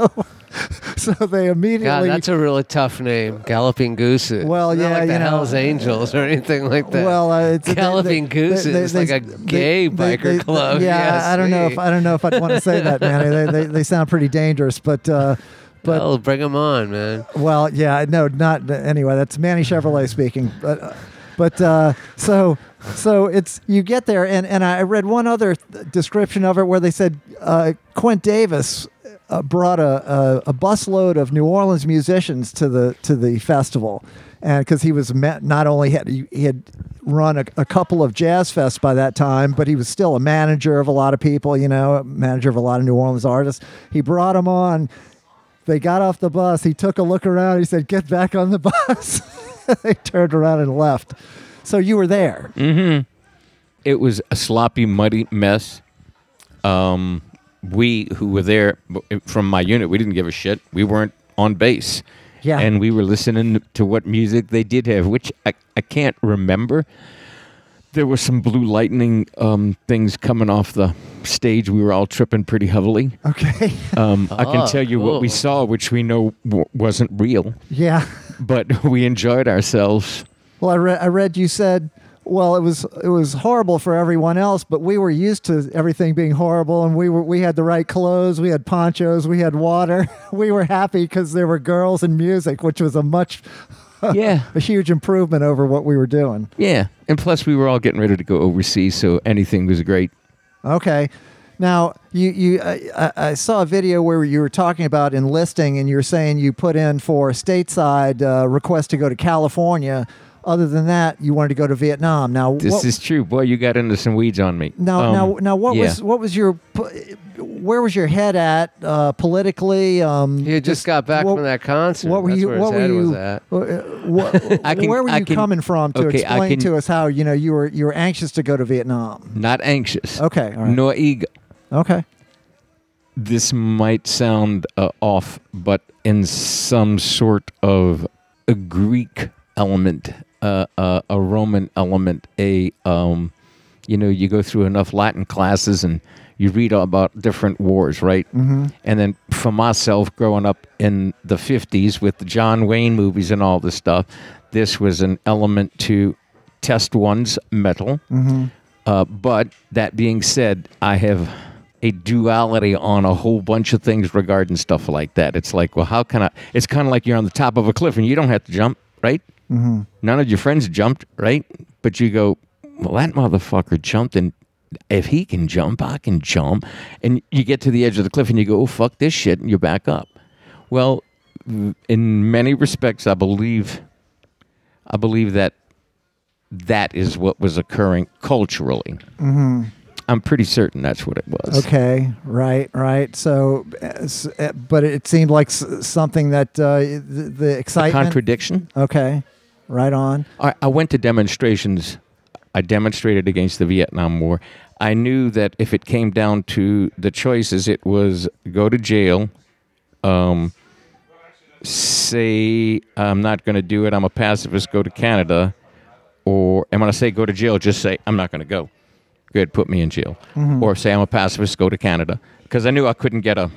so they immediately. God, that's a really tough name, Galloping Gooses. Well, it's yeah, not like you the know, Hell's Angels or anything like that. Well, uh, it's Galloping they, they, Gooses, they, they, it's like they, a gay they, biker they, they, club. Yeah, yes, I don't me. know if I don't know if I'd want to say that, man. They, they they sound pretty dangerous, but. Uh, But, well, bring them on, man. Well, yeah, no, not anyway. That's Manny Chevrolet speaking. But, uh, but uh, so, so it's you get there, and, and I read one other th- description of it where they said uh, Quint Davis uh, brought a, a a busload of New Orleans musicians to the to the festival, and because he was met, not only had he, he had run a, a couple of Jazz Fest by that time, but he was still a manager of a lot of people, you know, manager of a lot of New Orleans artists. He brought them on. They got off the bus. He took a look around. He said, "Get back on the bus." They turned around and left. So you were there. Mm-hmm. It was a sloppy, muddy mess. Um, we who were there from my unit, we didn't give a shit. We weren't on base. Yeah. And we were listening to what music they did have, which I, I can't remember. There were some blue lightning um, things coming off the stage. We were all tripping pretty heavily. Okay. um, oh, I can tell you cool. what we saw, which we know w- wasn't real. Yeah. But we enjoyed ourselves. Well, I, re- I read you said, well, it was it was horrible for everyone else, but we were used to everything being horrible, and we were we had the right clothes, we had ponchos, we had water. We were happy because there were girls and music, which was a much... yeah, a huge improvement over what we were doing. Yeah, and plus we were all getting ready to go overseas, so anything was great. Okay, now you you uh, I, I saw a video where you were talking about enlisting, and you were saying you put in for stateside uh, request to go to California. Other than that, you wanted to go to Vietnam. Now this what, is true, boy. You got into some weeds on me. Now, um, now, now, what yeah. was what was your, where was your head at uh, politically? Um, you just, just got back what, from that concert. What were That's you? Where what his head were you? Was at. What, I can, where were I you can, coming from to okay, explain can, to us how you know you were you were anxious to go to Vietnam? Not anxious. Okay. All right. Nor eager. Okay. This might sound uh, off, but in some sort of a Greek element. Uh, uh, a Roman element, a um, you know, you go through enough Latin classes and you read about different wars, right? Mm-hmm. And then for myself, growing up in the fifties with the John Wayne movies and all this stuff, this was an element to test one's mettle. Mm-hmm. Uh, but that being said, I have a duality on a whole bunch of things regarding stuff like that. It's like, well, how can I? It's kind of like you're on the top of a cliff and you don't have to jump, right? Mm-hmm. None of your friends jumped, right? But you go, well, that motherfucker jumped, and if he can jump, I can jump. And you get to the edge of the cliff, and you go, oh, fuck this shit, and you're back up. Well, in many respects, I believe, I believe that that is what was occurring culturally. Mm-hmm. I'm pretty certain that's what it was. Okay, right, right. So, but it seemed like something that uh, the, the excitement... A contradiction. Okay. Right on. I, I went to demonstrations. I demonstrated against the Vietnam War. I knew that if it came down to the choices, it was go to jail, um, say I'm not going to do it, I'm a pacifist, go to Canada, or, and when I say go to jail, just say I'm not going to go. Good, put me in jail. Mm-hmm. Or say I'm a pacifist, go to Canada. Because I knew I couldn't get a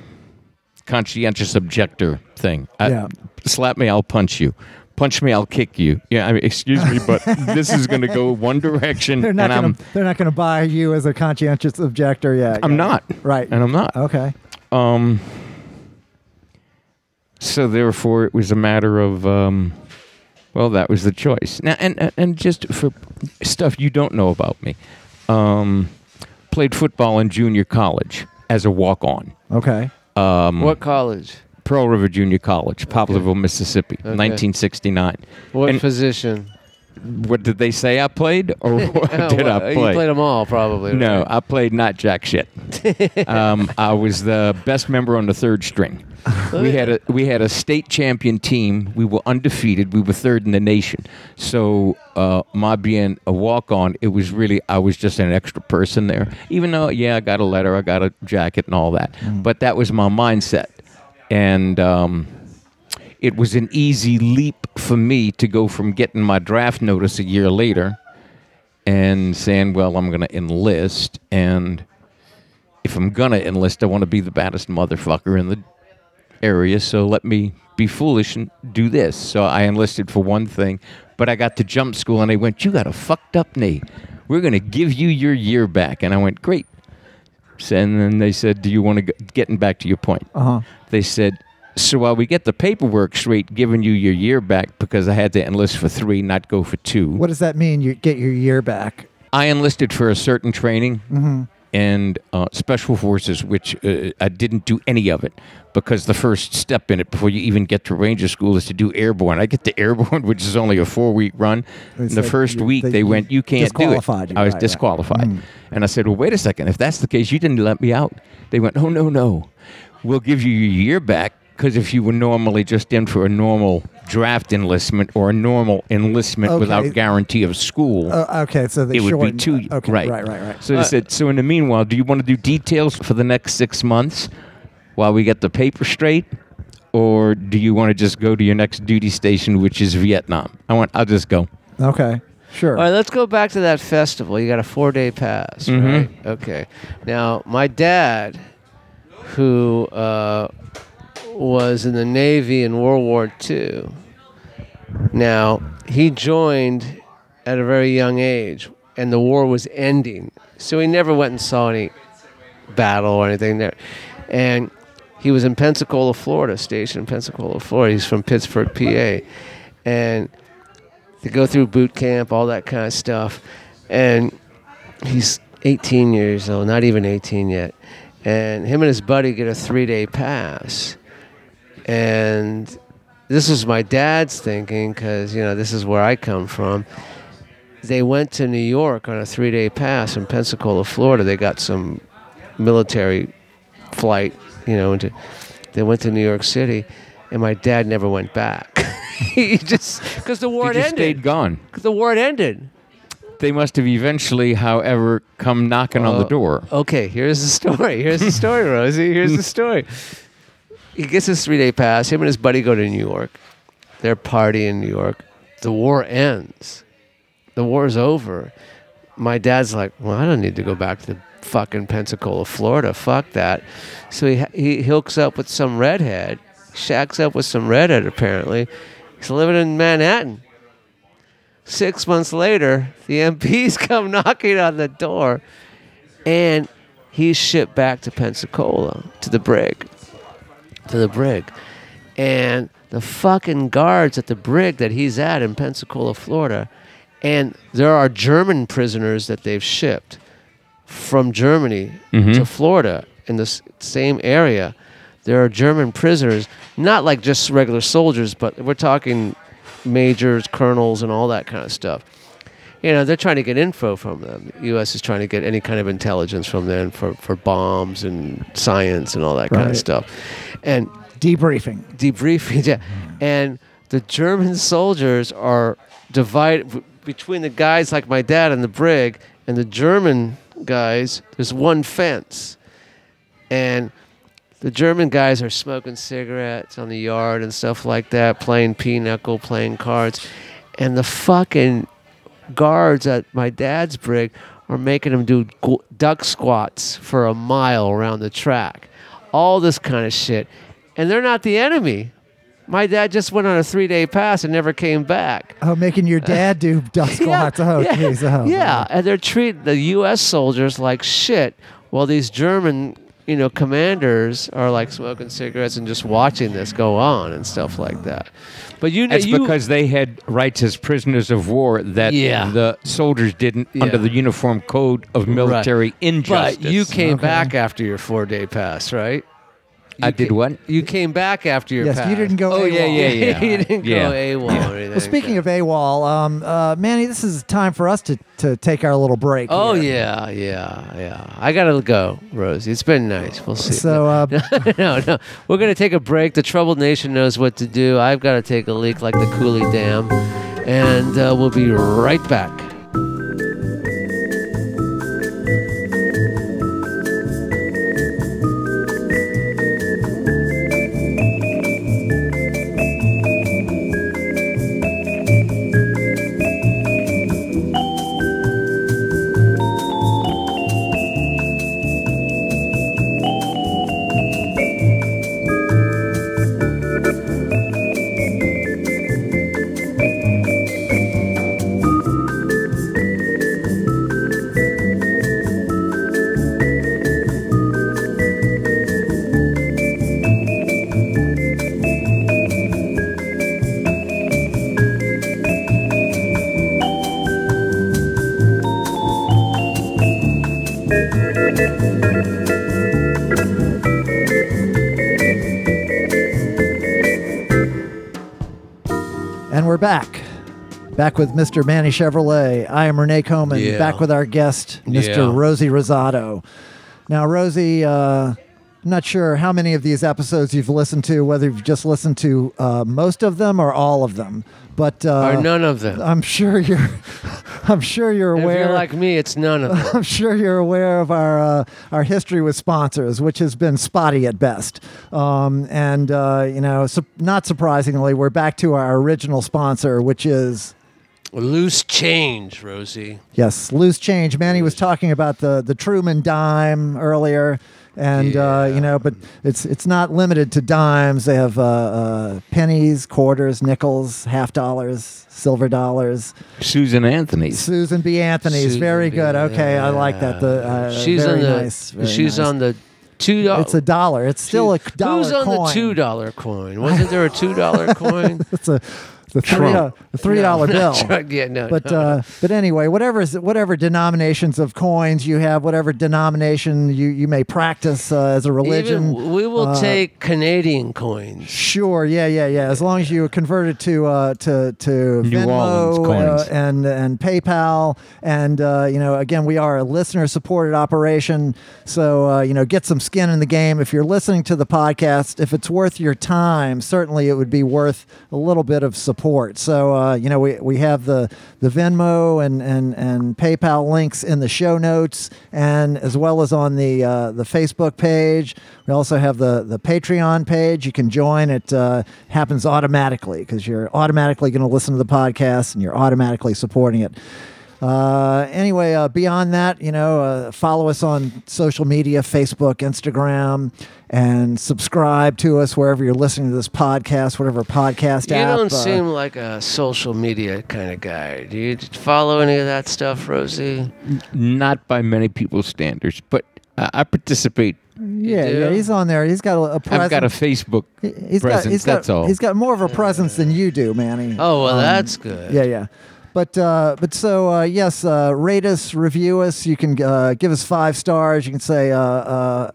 conscientious objector thing. I, yeah. Slap me, I'll punch you. Punch me, I'll kick you. Yeah, I mean, excuse me, but this is going to go one direction. They're not going to. They're not going to buy you as a conscientious objector yet. I'm yeah. not. Right, and I'm not. Okay. Um. So therefore, it was a matter of, um, well, that was the choice. Now, and and just for stuff you don't know about me, um, played football in junior college as a walk-on. Okay. Um, what college? Pearl River Junior College, Poplarville, okay. Mississippi, okay. nineteen sixty-nine. What and position? What did they say I played, or what no, did what, I play? You played them all, probably. No, right? I played not jack shit. um, I was the best member on the third string. We had a we had a state champion team. We were undefeated. We were third in the nation. So uh, my being a walk-on, it was really, I was just an extra person there. Even though, yeah, I got a letter, I got a jacket and all that. Mm. But that was my mindset. And um, it was an easy leap for me to go from getting my draft notice a year later and saying, well, I'm going to enlist. And if I'm going to enlist, I want to be the baddest motherfucker in the area. So let me be foolish and do this. So I enlisted for one thing, but I got to jump school and they went, you got a fucked up knee. We're going to give you your year back. And I went, great. And then they said, do you want to go, getting back to your point? Uh-huh. They said, so while we get the paperwork straight, giving you your year back, because I had to enlist for three, not go for two. What does that mean, you get your year back? I enlisted for a certain training, mm-hmm. and uh, special forces, which uh, I didn't do any of it, because the first step in it, before you even get to Ranger School, is to do airborne. I get to airborne, which is only a four-week run. And the first you, week, they, they went, you can't do it. I was right, disqualified. Right. And I said, well, wait a second. If that's the case, you didn't let me out. They went, oh, no, no. We'll give you your year back, because if you were normally just in for a normal draft enlistment or a normal enlistment okay. without guarantee of school, uh, okay, so they it would be two years. Uh, okay, right. right, right, right. So uh, they said, so in the meanwhile, do you want to do details for the next six months while we get the paper straight? or do you want to just go to your next duty station, which is Vietnam? I want. I'll just go. Okay. Sure. All right, let's go back to that festival. You got a four-day pass, mm-hmm. right? Okay. Now, my dad, who uh, was in the Navy in World War Two, now, he joined at a very young age, and the war was ending. So he never went and saw any battle or anything there. And he was in Pensacola, Florida, stationed in Pensacola, Florida. He's from Pittsburgh, P A. And they go through boot camp, all that kind of stuff. And he's eighteen years old, not even eighteen yet. And him and his buddy get a three-day pass. And this was my dad's thinking because, you know, this is where I come from. They went to New York on a three-day pass in Pensacola, Florida. They got some military flight, you know, into, they went to New York City. And my dad never went back. He just, because the war had ended. He just stayed gone. Because the war had ended. They must have eventually, however, come knocking uh, on the door. Okay, here's the story. Here's the story, Rosie. Here's the story. He gets his three-day pass. Him and his buddy go to New York. They're partying in New York. The war ends. The war's over. My dad's like, well, I don't need to go back to the fucking Pensacola, Florida. Fuck that. So he he hooks up with some redhead. Shacks up with some redhead, apparently. He's living in Manhattan. Six months later, the M Ps come knocking on the door, and he's shipped back to Pensacola, to the brig. To the brig. And the fucking guards at the brig that he's at in Pensacola, Florida, and there are German prisoners that they've shipped from Germany mm-hmm. to Florida in the same area. There are German prisoners, not like just regular soldiers, but we're talking majors, colonels, and all that kind of stuff. You know, they're trying to get info from them. The U S is trying to get any kind of intelligence from them for, for bombs and science and all that right. kind of stuff. And debriefing. Debriefing, yeah. And the German soldiers are divided between the guys like my dad and the brig and the German guys. There's one fence. And the German guys are smoking cigarettes on the yard and stuff like that, playing pinochle, playing cards. And the fucking guards at my dad's brig are making them do duck squats for a mile around the track. All this kind of shit. And they're not the enemy. My dad just went on a three-day pass and never came back. Oh, making your dad do duck squats. yeah, oh, yeah, geez, oh, yeah. And they're treating the U S soldiers like shit while these German, you know, commanders are like smoking cigarettes and just watching this go on and stuff like that. But you know, it's because they had rights as prisoners of war that yeah. the soldiers didn't yeah. under the Uniform Code of Military right. Injustice. But you came okay. back after your four-day pass, right? You I came, did what? You came back after your yes, pass. Yes, you didn't go oh, AWOL. Oh, yeah, yeah, yeah. You didn't yeah. go AWOL yeah. or anything. Well, speaking of AWOL, um, uh, Manny, this is time for us to, to take our little break. Oh, here. yeah, yeah, yeah. I got to go, Rosie. It's been nice. We'll see. So, uh, no, no, no. We're going to take a break. The troubled nation knows what to do. I've got to take a leak like the Cooley Dam. And uh, we'll be right back. Back. Back with Mister Manny Chevrolet. I am Renee Coleman. Yeah. Back with our guest, Mister Yeah. Rosie Rosado. Now, Rosie, uh, I'm not sure how many of these episodes you've listened to, whether you've just listened to uh, most of them or all of them, but uh, or none of them. I'm sure you're. I'm sure you're aware. If you're like me, it's none of them. I'm sure you're aware of our uh, our history with sponsors, which has been spotty at best. Um, and uh, you know, su- not surprisingly, we're back to our original sponsor, which is. Loose change, Rosie. Yes, loose change. Manny was talking about the, the Truman dime earlier, and yeah. uh, you know, but it's it's not limited to dimes. They have uh, uh, pennies, quarters, nickels, half dollars, silver dollars. Susan Anthony's. Susan B. Anthony's. Susan very B. good. Okay, yeah. I like that. The uh, she's very on the, nice. Very she's nice. on the. Two dollars. It's a dollar. It's still she, a dollar. Who's on coin. The two dollar coin? Wasn't there a two dollar coin? It's a. The three, uh, the three dollar no, bill. Drunk, yeah, no, but no. Uh, but anyway, whatever is whatever denominations of coins you have, whatever denomination you, you may practice uh, as a religion, even we will uh, take Canadian coins. Sure, yeah, yeah, yeah. As long as you convert it to uh, to to New Venmo coins. Uh, and and PayPal, and uh, you know, again, we are a listener supported operation, so uh, you know, get some skin in the game. If you're listening to the podcast, if it's worth your time, certainly it would be worth a little bit of support. So, uh, you know, we, we have the, the Venmo and, and, and PayPal links in the show notes, and as well as on the uh, the Facebook page. We also have the, the Patreon page. You can join. It uh, happens automatically because you're automatically going to listen to the podcast and you're automatically supporting it. Uh, anyway, uh, beyond that, you know, uh, follow us on social media, Facebook, Instagram, and subscribe to us wherever you're listening to this podcast, whatever podcast you app. You don't uh, seem like a social media kind of guy. Do you follow any of that stuff, Rosie? Not by many people's standards, but uh, I participate. Yeah, yeah, he's on there. He's got a, a presence. I've got a Facebook he's presence, got, he's that's got, all. He's got more of a presence yeah. than you do, Manny. Oh, well, um, that's good. Yeah, yeah. But uh, but so, uh, yes, uh, rate us, review us. You can uh, give us five stars. You can say, uh, uh,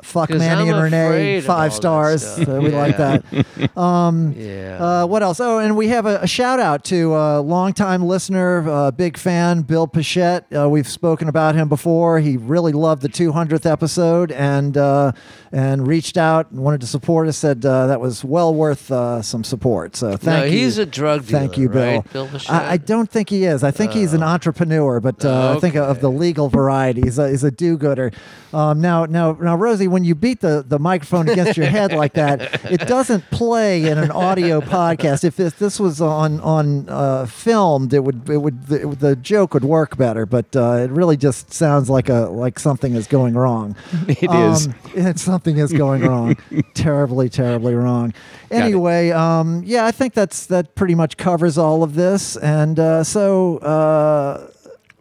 fuck Manny I'm and Renee, five stars. So we yeah. like that. Um, yeah. Uh, what else? Oh, and we have a, a shout-out to a longtime listener, uh, big fan, Bill Pichette. Uh, we've spoken about him before. He really loved the two hundredth episode and uh, and reached out and wanted to support us, said uh, that was well worth uh, some support. So thank no, you. He's a drug dealer, Thank you, Bill. Right? Bill I, I don't think he is. I think uh, he's an entrepreneur, but uh, okay. I think of the legal variety. He's a, he's a do-gooder. Um, now, now, now, Rosie, when you beat the, the microphone against your head like that, it doesn't play in an audio podcast. If this, this was on on uh, filmed, it would it would the, the joke would work better. But uh, it really just sounds like a like something is going wrong. It um, is. It's something is going wrong, terribly, terribly wrong. Anyway, um, yeah, I think that's that pretty much covers all of this. And uh, so. Uh,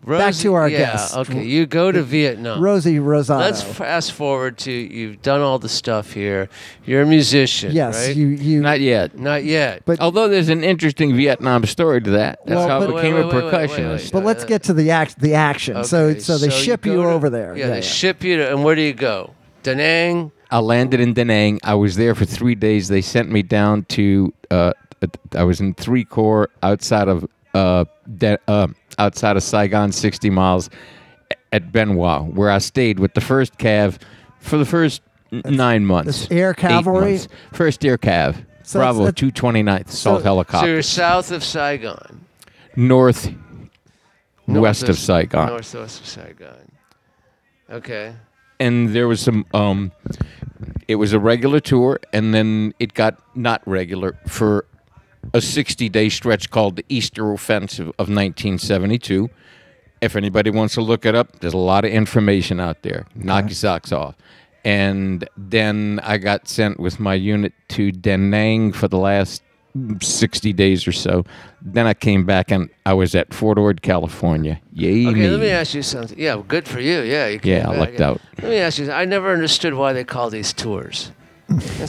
Rosie, back to our yeah, guest. Okay, you go to Vietnam. Rosie Rosado. Let's fast forward to you've done all the stuff here. You're a musician, yes, right? You, you, not yet. Not yet. But although there's an interesting Vietnam story to that. That's well, how but, I became wait, wait, a percussionist. Wait, wait, wait, wait. But let's get to the act, the action. Okay, so so they so ship you, you to, over there. Yeah, yeah they yeah. ship you to, and where do you go? Da Nang? I landed in Da Nang. I was there for three days. They sent me down to, uh, I was in three Corps outside of, uh, da, uh outside of Saigon, sixty miles at Benoit, where I stayed with the First Cav for the first that's, nine months. Air Cavalry? Months. First Air Cav, so Bravo that's, that's, two twenty-ninth Assault so, Helicopter. So you're south of Saigon? North, north west of, of Saigon. North west of Saigon. Okay. And there was some, um, it was a regular tour, and then it got not regular for a sixty-day stretch called the Easter Offensive of nineteen seventy-two. If anybody wants to look it up, there's a lot of information out there. Knock okay. your socks off. And then I got sent with my unit to Da Nang for the last sixty days or so. Then I came back and I was at Fort Ord, California. Yay Okay, me. Let me ask you something. Yeah, well, good for you. Yeah, you yeah, back. I lucked yeah. out. Let me ask you, I never understood why they call these tours.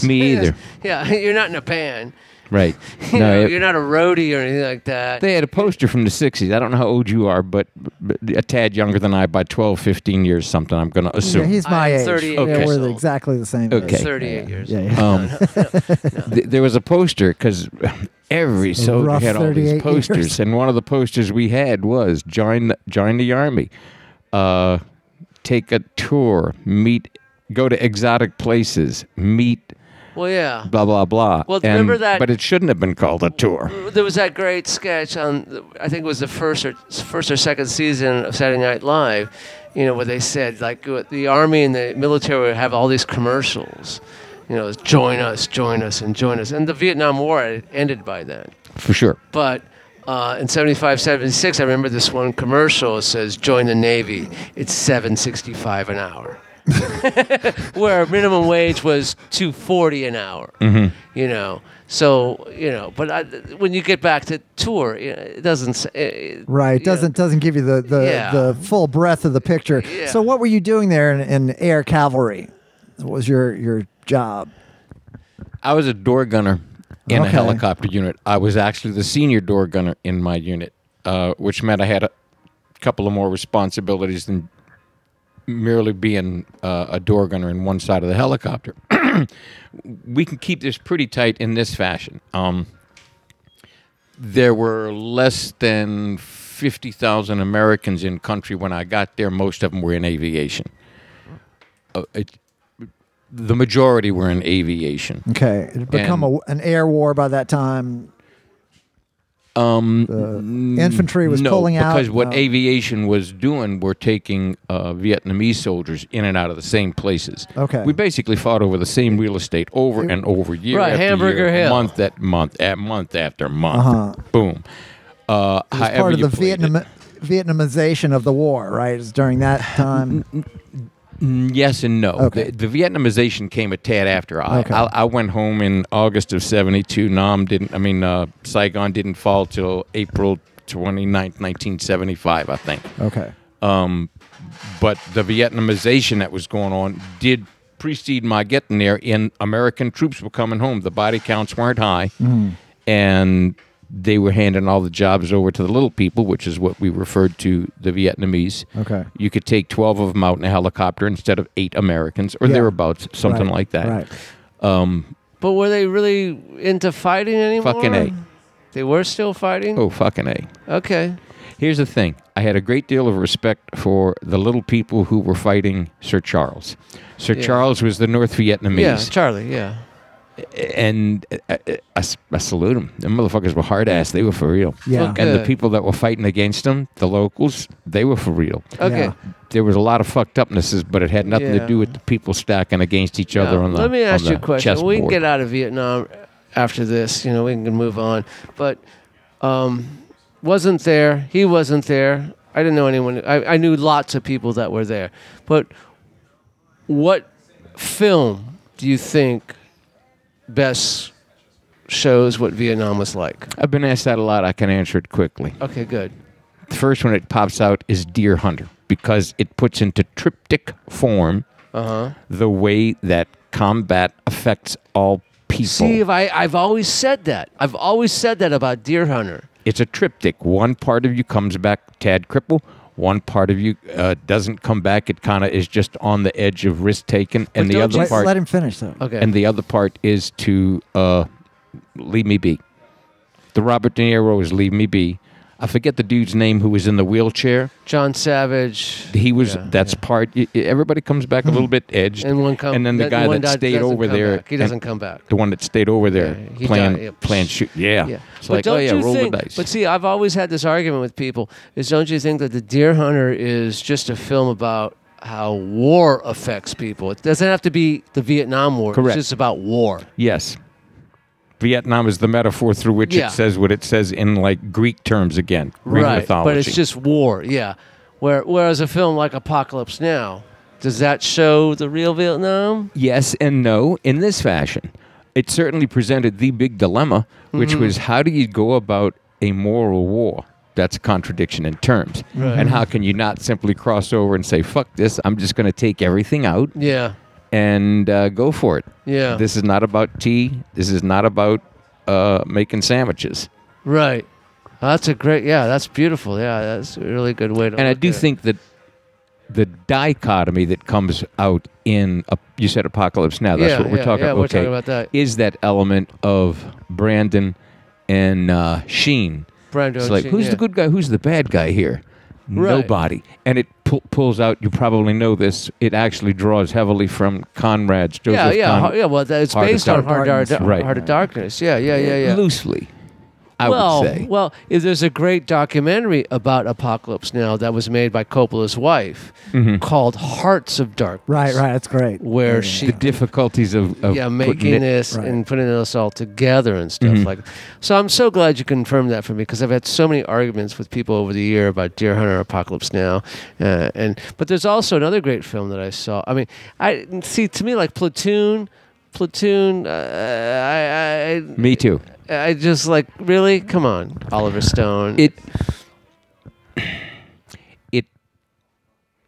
Me either. Yeah, you're not in a band. Right. No, you know, it, you're not a roadie or anything like that. They had a poster from the sixties. I don't know how old you are, but, but a tad younger than I by twelve, fifteen years, something, I'm going to assume. Yeah, he's my I'm age. thirty-eight okay. yeah, we're exactly the same okay. age. thirty-eight yeah. years yeah, yeah. Um, no, no, no. Th- There was a poster because every soldier had all these posters. Years. And one of the posters we had was join the, join the Army, uh, take a tour, meet go to exotic places, meet, well, yeah, blah, blah, blah. Well, and, remember that, but it shouldn't have been called a tour. There was that great sketch on, I think it was the first or first or second season of Saturday Night Live, you know, where they said, like, the Army and the military would have all these commercials, you know, join us, join us, and join us. And the Vietnam War ended by then. For sure. But... Uh, in seventy-five, seventy-six, I remember this one commercial. It says, join the Navy. It's seven sixty-five an hour. Where minimum wage was two forty an hour. Mm-hmm. You know, so, you know, but I, when you get back to tour, you know, it doesn't... It, right, doesn't know. doesn't give you the, the, yeah. the full breadth of the picture. Yeah. So what were you doing there in, in Air Cavalry? What was your, your job? I was a door gunner. In okay. a helicopter unit. I was actually the senior door gunner in my unit, uh, which meant I had a couple of more responsibilities than merely being uh, a door gunner in one side of the helicopter. We can keep this pretty tight in this fashion. Um, there were less than fifty thousand Americans in country when I got there. Most of them were in aviation. Uh, it, The majority were in aviation. Okay. It had become a, an air war by that time. Um, the infantry was no, pulling out. Because what no. aviation was doing were taking uh, Vietnamese soldiers in and out of the same places. Okay. We basically fought over the same real estate over it, and over year right, after Hamburger year, Hill. month at month, at month after month. Uh-huh. Boom. Uh, it was however part of you the Vietnam it. Vietnamization of the war, right? It was during that time. Yes and no. Okay. The, the Vietnamization came a tad after. I, okay. I I went home in August of seventy-two. Nam didn't. I mean, uh, Saigon didn't fall till April twenty-ninth, nineteen seventy-five, I think. Okay. Um, but the Vietnamization that was going on did precede my getting there. And American troops were coming home. The body counts weren't high, mm. and they were handing all the jobs over to the little people, which is what we referred to the Vietnamese. Okay. You could take twelve of them out in a helicopter instead of eight Americans or yeah. thereabouts, something right. like that. Right. Um, but were they really into fighting anymore? Fucking A. They were still fighting? Oh, fucking A. Okay. Here's the thing. I had a great deal of respect for the little people who were fighting Sir Charles. Sir yeah. Charles was the North Vietnamese. Yeah, Charlie, yeah. And I, I, I salute them. The motherfuckers were hard-ass. They were for real. Yeah. Okay. And the people that were fighting against them, the locals, they were for real. Okay. Yeah. There was a lot of fucked upnesses, but it had nothing yeah. to do with the people stacking against each other now, on the chessboard. Let me ask you a question. We can get out of Vietnam after this. You know, we can move on. But um, wasn't there. He wasn't there. I didn't know anyone. I, I knew lots of people that were there. But what film do you think... best shows what Vietnam was like? I've been asked that a lot. I can answer it quickly. Okay, good. The first one that pops out is Deer Hunter because it puts into triptych form uh-huh. the way that combat affects all people. See, if I, I've always said that. I've always said that about Deer Hunter. It's a triptych. One part of you comes back tad crippled. One part of you uh, doesn't come back. It kind of is just on the edge of risk taken, and the other part. Let him finish though. Okay. And the other part is to uh, leave me be. The Robert De Niro is leave me be. I forget the dude's name who was in the wheelchair. John Savage. He was. Yeah, that's yeah. part. Everybody comes back a little bit edged, and one come, and then the guy that stayed over there. Back. He doesn't come back. The one that stayed over there yeah, playing died, yeah. playing shoot. Yeah. yeah. It's but like, don't oh yeah, you roll think, the dice. But see, I've always had this argument with people: is don't you think that The Deer Hunter is just a film about how war affects people? It doesn't have to be the Vietnam War. Correct. It's just about war. Yes. Vietnam is the metaphor through which yeah. it says what it says in like Greek terms again, Greek right. mythology. But it's just war, yeah. Where, whereas a film like Apocalypse Now, does that show the real Vietnam? Yes and no in this fashion. It certainly presented the big dilemma, which mm-hmm. was how do you go about a moral war? That's a contradiction in terms. Right. And how can you not simply cross over and say, fuck this, I'm just going to take everything out. Yeah. And uh, go for it. Yeah. This is not about tea. This is not about uh, making sandwiches. Right. Well, that's a great, yeah, that's beautiful. Yeah, that's a really good way to And I do it. think that the dichotomy that comes out in, a, you said Apocalypse Now. That's yeah, what we're yeah, talking about. Yeah, we're okay, talking about that. Is that element of Brandon and uh, Sheen. Brandon It's like, Sheen, who's yeah. the good guy? Who's the bad guy here? Right. Nobody. And it pull, pulls out, you probably know this, it actually draws heavily from Conrad's Joseph yeah, yeah, Con- yeah. Well, it's Heart based on Heart, Heart, Heart, right. Heart of Darkness. Yeah, yeah, yeah, yeah. Loosely, I well, would say. Well, there's a great documentary about Apocalypse Now that was made by Coppola's wife mm-hmm. called Hearts of Darkness. Right, right. That's great. Where yeah. she... The difficulties of... of yeah, making it, this right. and putting this all together and stuff mm-hmm. like that. So I'm so glad you confirmed that for me, because I've had so many arguments with people over the year about Deer Hunter, Apocalypse Now. Uh, and But there's also another great film that I saw. I mean, I see, to me, like Platoon... Platoon... Uh, I, I. Me too. I just like, really? Come on, Oliver Stone. It, it,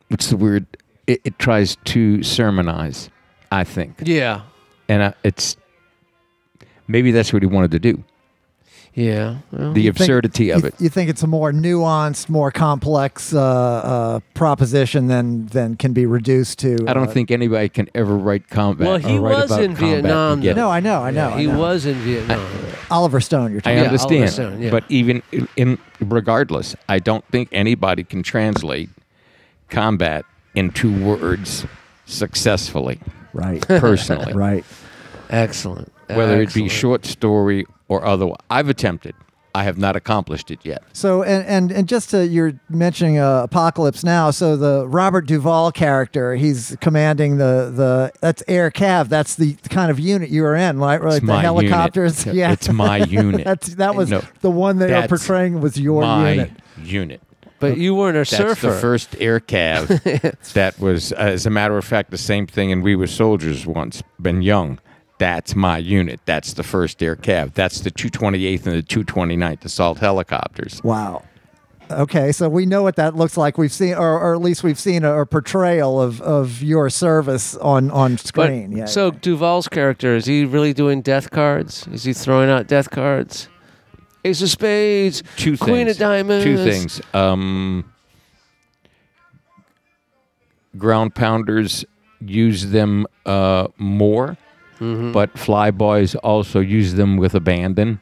what's the word? It, it tries to sermonize, I think. Yeah. And I, it's, maybe that's what he wanted to do. Yeah. Well, the absurdity think, of it. You, you think it's a more nuanced, more complex uh, uh, proposition than, than can be reduced to... Uh, I don't think anybody can ever write combat. Well, he was in Vietnam. No, I know, I know. Yeah, he I know. was in Vietnam. I, Oliver Stone, you're talking about. I understand, yeah, Oliver Stone, yeah. But even in regardless, I don't think anybody can translate combat into words successfully. Right. Personally. Right. Excellent. Whether Excellent. it be short story or otherwise. I've attempted. I have not accomplished it yet. So, and and, and just to, you're mentioning uh, Apocalypse Now. So the Robert Duvall character, he's commanding the, the that's Air Cav. That's the kind of unit you were in, right? Like it's the helicopters. Unit. Yeah, it's my unit. that's that was no, the one they are portraying was your my unit. unit. But you weren't a that's surfer. That's the first Air Cav. That was, uh, as a matter of fact, the same thing. And we were soldiers once. Ben Young. That's my unit. That's the First Air Cav. That's the two twenty-eighth and the two twenty-ninth assault helicopters. Wow. Okay, so we know what that looks like. We've seen, or, or at least we've seen a, a portrayal of, of your service on, on screen. But, yeah, so yeah. Duvall's character, is he really doing death cards? Is he throwing out death cards? Ace of Spades, Two Queen things. of Diamonds. Two things. Um, ground pounders use them uh, more. Mm-hmm. But fly boys also used them with abandon.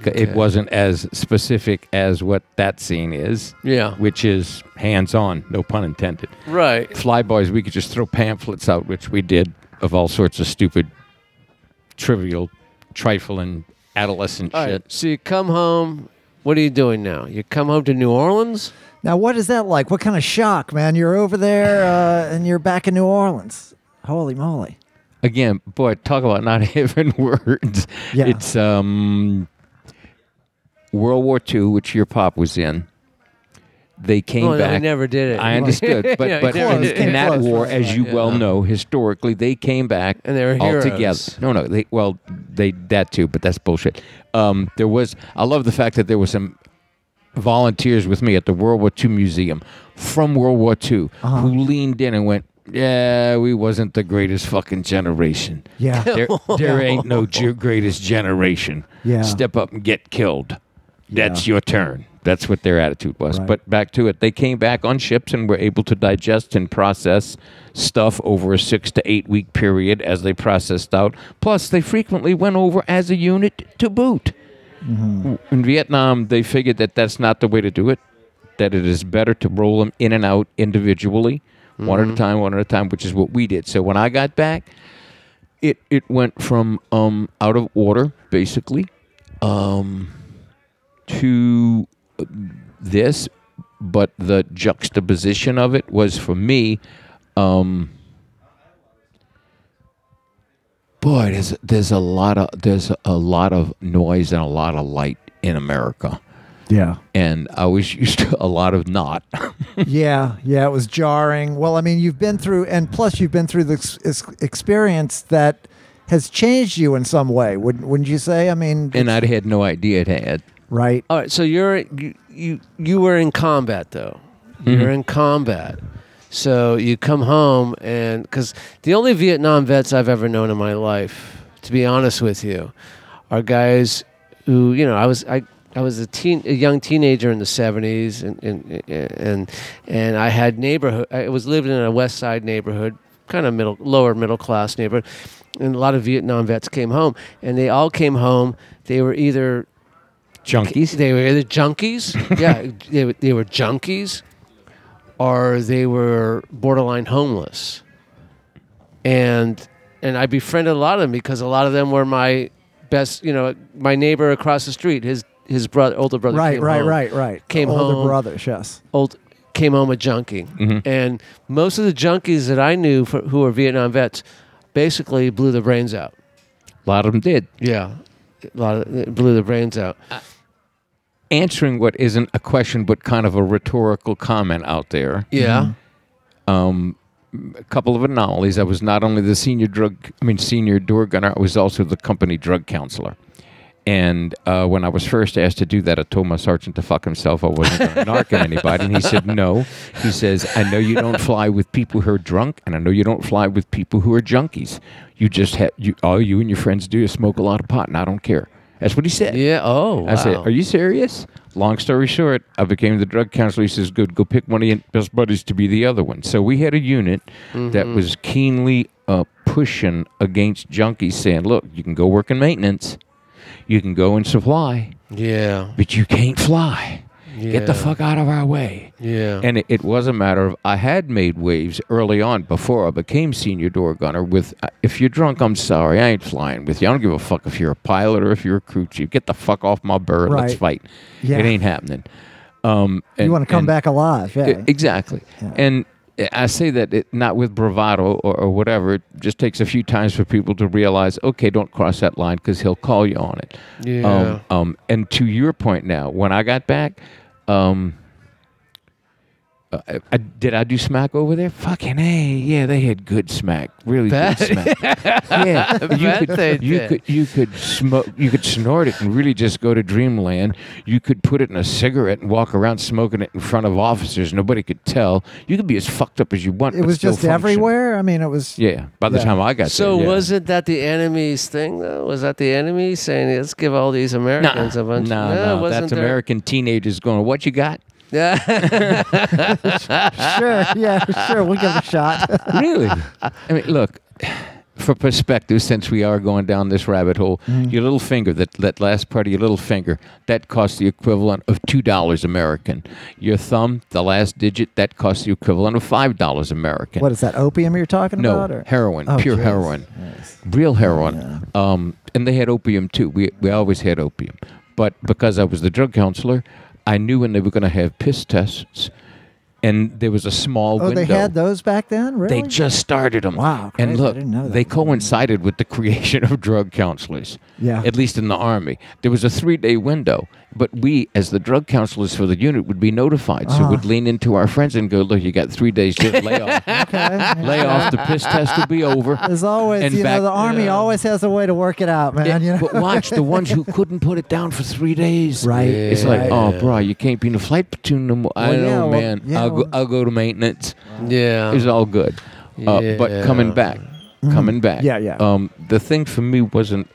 Okay. It wasn't as specific as what that scene is, yeah. which is hands-on, no pun intended. Right. Fly boys, we could just throw pamphlets out, which we did, of all sorts of stupid, trivial, trifling, adolescent all shit. Right. So you come home. What are you doing now? You come home to New Orleans? Now, what is that like? What kind of shock, man? You're over there uh, and you're back in New Orleans. Holy moly. Again, boy, talk about not having words. Yeah. It's um, World War Two, which your pop was in. They came oh, back. No, we never did it. I understood. But, yeah, but in, in that close, war, as you yeah. well know, historically, they came back and they were all together. No, no. They, well, they that too, but that's bullshit. Um, there was. I love the fact that there were some volunteers with me at the World War Two Museum from World War Two uh-huh. who leaned in and went, yeah, we wasn't the greatest fucking generation. Yeah. There, there ain't no ge- greatest generation. Yeah. Step up and get killed. That's yeah. your turn. That's what their attitude was. Right. But back to it. They came back on ships and were able to digest and process stuff over a six to eight week period as they processed out. Plus, they frequently went over as a unit to boot. Mm-hmm. In Vietnam, they figured that that's not the way to do it, that it is better to roll them in and out individually. One at a time, one at a time, which is what we did. So when I got back, it it went from um, out of order, basically, um, to this. But the juxtaposition of it was, for me, um, boy, there's there's a lot of there's a lot of noise and a lot of light in America. Yeah. And I was used to a lot of not. yeah. Yeah. It was jarring. Well, I mean, you've been through, and plus you've been through this experience that has changed you in some way. Wouldn't, wouldn't you say? I mean. And I had no idea it had. Right. All right. So you're, you, you, you were in combat though. You're mm-hmm. in combat. So you come home and, because the only Vietnam vets I've ever known in my life, to be honest with you, are guys who, you know, I was, I, I was a teen, a young teenager in the seventies, and and and, and I had neighborhood. I was living in a West Side neighborhood, kind of middle, lower middle class neighborhood, and a lot of Vietnam vets came home, and they all came home. They were either junkies. They were either junkies. yeah, they were, they were junkies, or they were borderline homeless. And and I befriended a lot of them because a lot of them were my best, you know, my neighbor across the street, his his brother, older brother right, came right, home. Right, right, right. Came older home. Brothers, yes. Old came home a junkie. Mm-hmm. And most of the junkies that I knew for, who were Vietnam vets basically blew their brains out. A lot of them did. Yeah. A lot of them blew their brains out. Uh, answering what isn't a question but kind of a rhetorical comment out there. Yeah. Mm-hmm. Um, a couple of anomalies. I was not only the senior drug, I mean, senior door gunner, I was also the company drug counselor. And uh, when I was first asked to do that, I told my sergeant to fuck himself. I wasn't going to narc on anybody. And he said, no. He says, I know you don't fly with people who are drunk, and I know you don't fly with people who are junkies. You just have, you, all you and your friends do is smoke a lot of pot, and I don't care. That's what he said. Yeah, oh, I wow. said, are you serious? Long story short, I became the drug counselor. He says, good, go pick one of your best buddies to be the other one. So we had a unit mm-hmm. that was keenly uh, pushing against junkies, saying, look, you can go work in maintenance. You can go and supply, yeah, but you can't fly. Yeah. Get the fuck out of our way. Yeah, and it, it was a matter of I had made waves early on before I became senior door gunner. With uh, if you're drunk, I'm sorry, I ain't flying with you. I don't give a fuck if you're a pilot or if you're a crew chief. Get the fuck off my bird. Right. Let's fight. Yeah. It ain't happening. Um, and, you want to come and, back alive? Yeah, it, exactly. Yeah. And I say that it, not with bravado or, or whatever. It just takes a few times for people to realize, okay, don't cross that line because he'll call you on it. Yeah. Um, um, and to your point now, when I got back, um, I, I, did I do smack over there? Fucking A. Yeah, they had good smack. Really that, good smack. Yeah. yeah. You, could, you, could, you, could smoke, you could snort it and really just go to dreamland. You could put it in a cigarette and walk around smoking it in front of officers. Nobody could tell. You could be as fucked up as you want. It was just function. Everywhere? I mean, it was... Yeah, by the yeah. time I got so there. So yeah. wasn't that the enemy's thing, though? Was that the enemy saying, let's give all these Americans nah, a bunch nah, of... No, no, wasn't that's there... American teenagers going, what you got? Yeah. Sure, yeah, sure, we'll give it a shot. Really? I mean, look, for perspective, since we are going down this rabbit hole, mm. your little finger, that, that last part of your little finger, that costs the equivalent of two dollars American. Your thumb, the last digit, that costs the equivalent of five dollars American. What is that, opium you're talking no, about? No, heroin, oh, pure geez. heroin. Yes. Real heroin. Yeah. Um, and they had opium, too. We we always had opium. But because I was the drug counselor, I knew when they were going to have piss tests, and there was a small oh, window. Oh, they had those back then? Really? They just started them. Wow. Crazy. And look, I didn't know that. They coincided with the creation of drug counselors, yeah. at least in the Army. There was a three-day window, but we, as the drug counselors for the unit, would be notified. Uh-huh. So we'd lean into our friends and go, look, you got three days to lay off. Okay. Lay off. The piss test will be over. As always, and you back, know, the Army yeah. always has a way to work it out, man. Yeah, you know? But watch the ones who couldn't put it down for three days. Right. Yeah, it's like, yeah. oh, bro, you can't be in the flight platoon no more. Well, I know, yeah, well, man. Yeah, I'll, well, go, I'll go to maintenance. Wow. Yeah. It was all good. Uh, yeah. But coming back, mm-hmm. coming back. Yeah, yeah. Um, the thing for me wasn't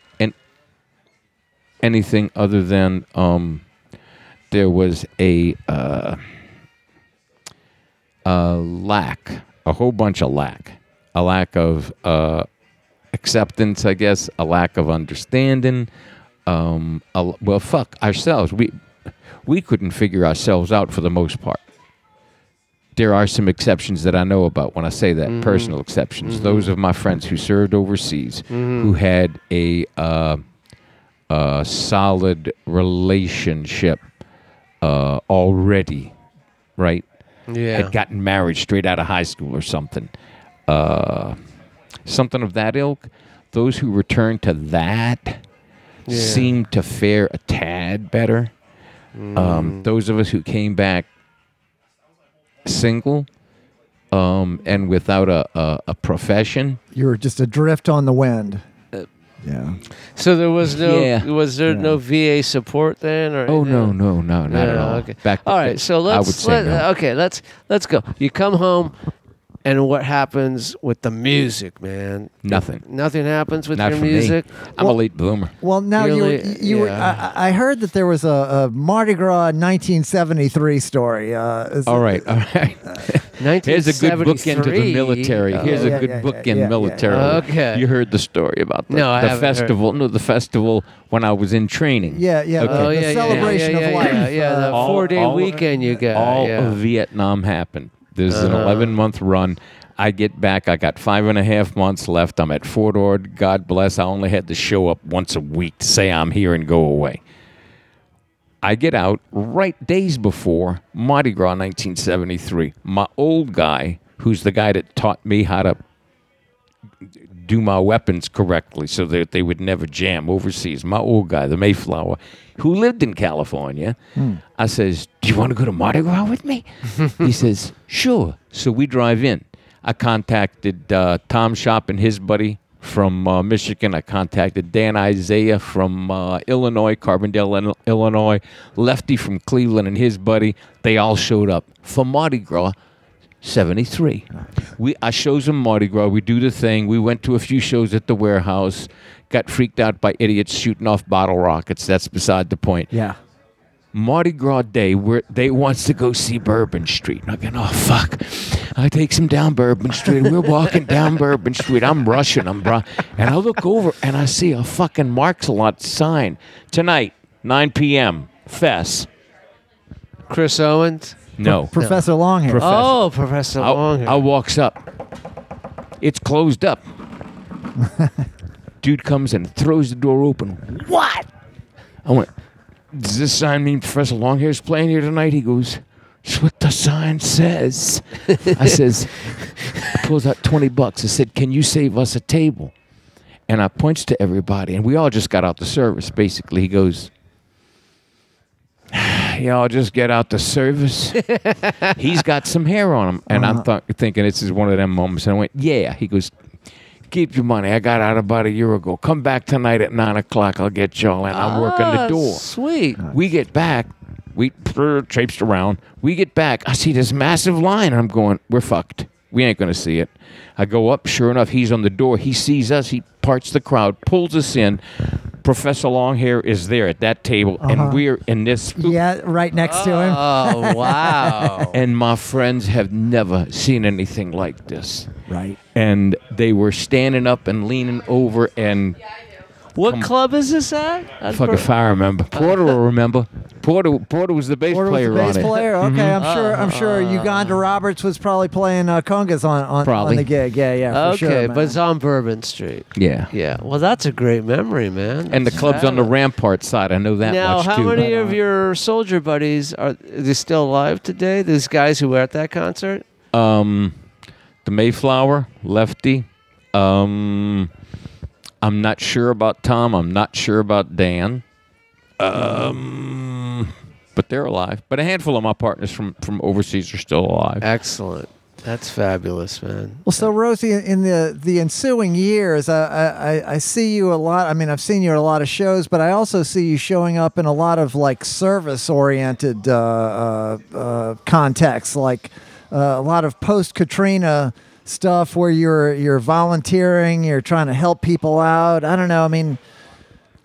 anything other than um, there was a, uh, a lack, a whole bunch of lack, a lack of uh, acceptance, I guess, a lack of understanding. Um, a, well, fuck ourselves. We we couldn't figure ourselves out for the most part. There are some exceptions that I know about when I say that, mm-hmm. personal exceptions. Mm-hmm. Those of my friends who served overseas, mm-hmm. who had a... Uh, a solid relationship uh, already, right? Yeah. Had gotten married straight out of high school or something. Uh, something of that ilk. Those who return to that yeah. seem to fare a tad better. Mm. Um, those of us who came back single um, and without a, a, a profession. You were just adrift on the wind. Yeah. So there was no yeah. was there yeah. no V A support then? Or oh no no no not no, at all. Okay. Back all right. So let's let, no. okay let's let's go. You come home, and what happens with the music, man? Nothing. Nothing happens with not your music. Me. I'm well, a late bloomer. Well, now You're you late, you. Yeah. Were, I, I heard that there was a, a Mardi Gras nineteen seventy-three story. Uh, all right, all right. Here's a good bookend to the military. Oh, Here's yeah, a good yeah, bookend yeah, yeah, military. Yeah, yeah. Okay. You heard the story about the, no, I the festival. Heard. No, the festival when I was in training. Yeah, yeah. Okay. Oh, yeah, the yeah, celebration yeah, yeah, of life. Yeah, yeah, yeah, uh, the four-day weekend you got. All yeah. of Vietnam happened. There's uh-huh. an eleven-month run. I get back. I got five and a half months left. I'm at Fort Ord. God bless. I only had to show up once a week to say I'm here and go away. I get out right days before Mardi Gras nineteen seventy-three. My old guy, who's the guy that taught me how to do my weapons correctly so that they would never jam overseas, my old guy, the Mayflower, who lived in California, mm. I says, do you want to go to Mardi Gras with me? He says, sure. So we drive in. I contacted uh, Tom Shop and his buddy from uh, Michigan. I contacted Dan Isaiah from uh, Illinois, Carbondale, Illinois, Lefty from Cleveland and his buddy. They all showed up for Mardi Gras seventy-three. We I shows them Mardi Gras. We do the thing. We went to a few shows at the warehouse, got freaked out by idiots shooting off bottle rockets. That's beside the point. Yeah. Mardi Gras Day, where they wants to go see Bourbon Street. And I'm going, oh, fuck. I take some down Bourbon Street. We're walking down Bourbon Street. I'm rushing. I'm bra- And I look over, and I see a fucking Marks-a-Lot sign. Tonight, nine p.m., Fess. Chris Owens? No. Pro- Professor no. Longhair. Professor. Oh, Professor I, Longhair. I walks up. It's closed up. Dude comes and throws the door open. What? I went... Does this sign mean Professor Longhair's playing here tonight? He goes, it's what the sign says. I says, I pulls out twenty bucks. I said, can you save us a table? And I points to everybody, and we all just got out the service, basically. He goes, y'all just get out the service? He's got some hair on him. And uh-huh. I'm th- thinking this is one of them moments. And I went, yeah. He goes, keep your money. I got out about a year ago. Come back tonight at nine o'clock. I'll get y'all in. I'm ah, working the door. Sweet. Nice. We get back. We brr, traipsed around. We get back. I see this massive line. I'm going, we're fucked. We ain't going to see it. I go up. Sure enough, he's on the door. He sees us. He parts the crowd, pulls us in. Professor Longhair is there at that table, uh-huh. and we're in this. Spook. Yeah, right next oh, to him. Oh, wow. And my friends have never seen anything like this. Right. And they were standing up and leaning over and... What um, club is this at? Fuck if I remember. Porter will remember. Porter Porter was the bass Porter player was the bass on player. It. Okay, mm-hmm. I'm sure. I'm sure Uganda Roberts was probably playing uh, congas on on, on the gig. Yeah, yeah. For okay, sure, but it's on Bourbon Street. Yeah, yeah. Well, that's a great memory, man. And that's the club's sad. On the Rampart side. I know that now, much too. Now, how many of your soldier buddies are, are they still alive today? These guys who were at that concert. Um, the Mayflower, Lefty. Um. I'm not sure about Tom. I'm not sure about Dan. Um, but they're alive. But a handful of my partners from, from overseas are still alive. Excellent. That's fabulous, man. Well, so, Rosie, in the, the ensuing years, I, I I see you a lot. I mean, I've seen you at a lot of shows, but I also see you showing up in a lot of, like, service-oriented uh, uh, uh, contexts, like uh, a lot of post-Katrina stuff where you're you're volunteering, you're trying to help people out. I don't know. I mean,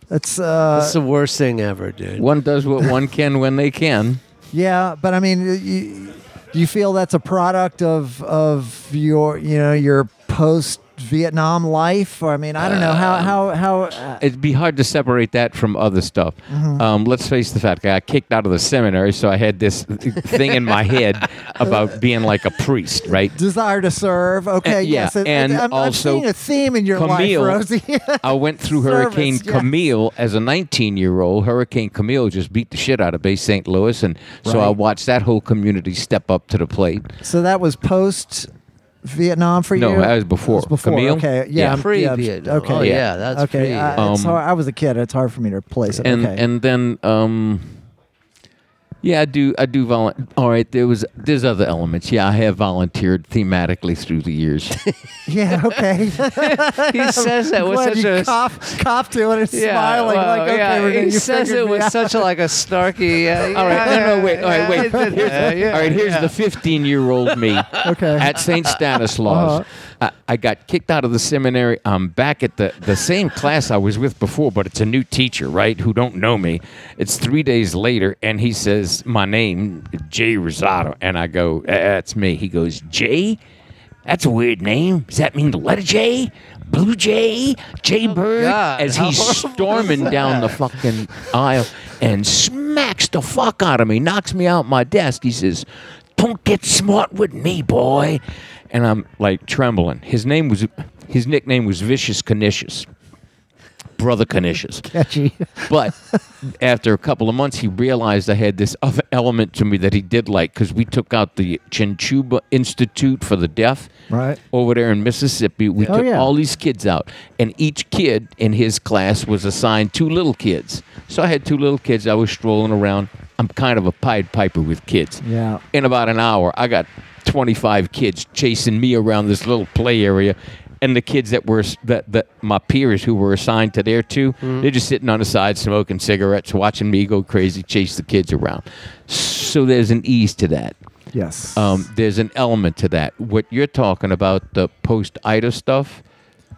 it's uh, it's the worst thing ever, dude. One does what one can when they can. Yeah, but I mean, you, you feel that's a product of of your you know your post Vietnam life, or I mean, I don't know how how how. Uh, it'd be hard to separate that from other stuff. Mm-hmm. Um, let's face the fact: I got kicked out of the seminary, so I had this thing in my head about being like a priest, right? Desire to serve. Okay, and, yeah, yes, it, and it, I'm, also I'm seeing a theme in your Camille, life, Rosie. I went through Service, Hurricane yeah. Camille as a nineteen-year-old. Hurricane Camille just beat the shit out of Bay Saint Louis, and right. so I watched that whole community step up to the plate. So that was post. Vietnam for no, you? No, that was before. Was before. Camille? Okay, yeah, yeah. Pre-Vietnam. Okay, oh, yeah, that's okay. Pre- I, um, I was a kid. It's hard for me to place it. And okay. and then, um, yeah, I do. I do volunteer. All right, there was. There's other elements. Yeah, I have volunteered thematically through the years. Yeah. Okay. He says that with such a cough, cough to it and yeah, smiling well, like okay. Yeah, we're he says it with out. Such a, like a snarky. Uh, yeah, all right. Yeah, no, no. Wait. All right. Wait. Yeah, here's, yeah, yeah, all right. Here's yeah. the fifteen-year-old me. Okay. At Saint Stanislaus, uh-huh. I, I got kicked out of the seminary. I'm back at the the same class I was with before, but it's a new teacher, right? Who don't know me. It's three days later, and he says. My name, Jay Rosado, and I go, that's me. He goes, Jay? That's a weird name. Does that mean the letter J? Blue Jay? Jaybird? Oh, as he's storming down the fucking aisle and smacks the fuck out of me, knocks me out my desk. He says, Don't get smart with me, boy. And I'm like trembling. His name was, his nickname was Vicious Canisius. Brother Canisius. Catchy. But after a couple of months, he realized I had this other element to me that he did like, because we took out the Chinchuba Institute for the Deaf right. over there in Mississippi. We oh, took yeah. all these kids out, and each kid in his class was assigned two little kids. So I had two little kids. I was strolling around. I'm kind of a Pied Piper with kids. Yeah. In about an hour, I got twenty-five kids chasing me around this little play area. And the kids that were that, that my peers who were assigned to there too, mm. they're just sitting on the side smoking cigarettes, watching me go crazy, chase the kids around. So there's an ease to that. Yes. Um, there's an element to that. What you're talking about, the post-I D A stuff,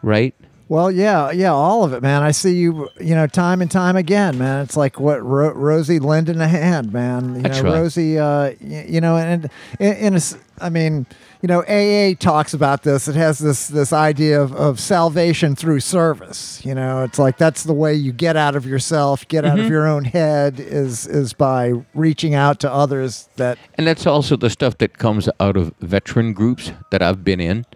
right? Well, yeah, yeah, all of it, man. I see you, you know, time and time again, man. It's like what Ro- Rosie lending a hand, man. You That's know, right. Rosie, uh, y- you know, and in a, I mean, you know, A A talks about this. It has this this idea of, of salvation through service. You know, it's like that's the way you get out of yourself, get out mm-hmm. of your own head is is by reaching out to others. That and that's also the stuff that comes out of veteran groups that I've been in.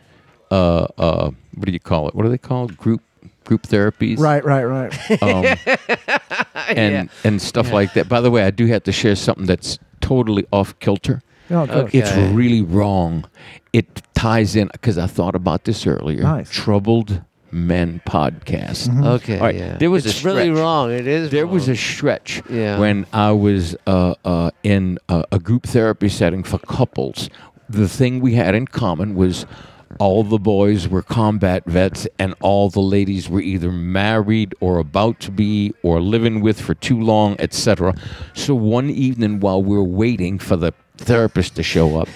Uh, uh, what do you call it? What are they called? Group group therapies. Right, right, right. Um, and yeah. and stuff yeah. like that. By the way, I do have to share something that's totally off kilter. Oh, okay. It's really wrong. It ties in, because I thought about this earlier. Nice. Troubled Men podcast. Mm-hmm. Okay. All right. Yeah. There was it's a stretch. really wrong. It is There wrong. was a stretch yeah. when I was uh, uh, in uh, a group therapy setting for couples. The thing we had in common was all the boys were combat vets and all the ladies were either married or about to be or living with for too long, et cetera. So one evening while we were waiting for the therapist to show up,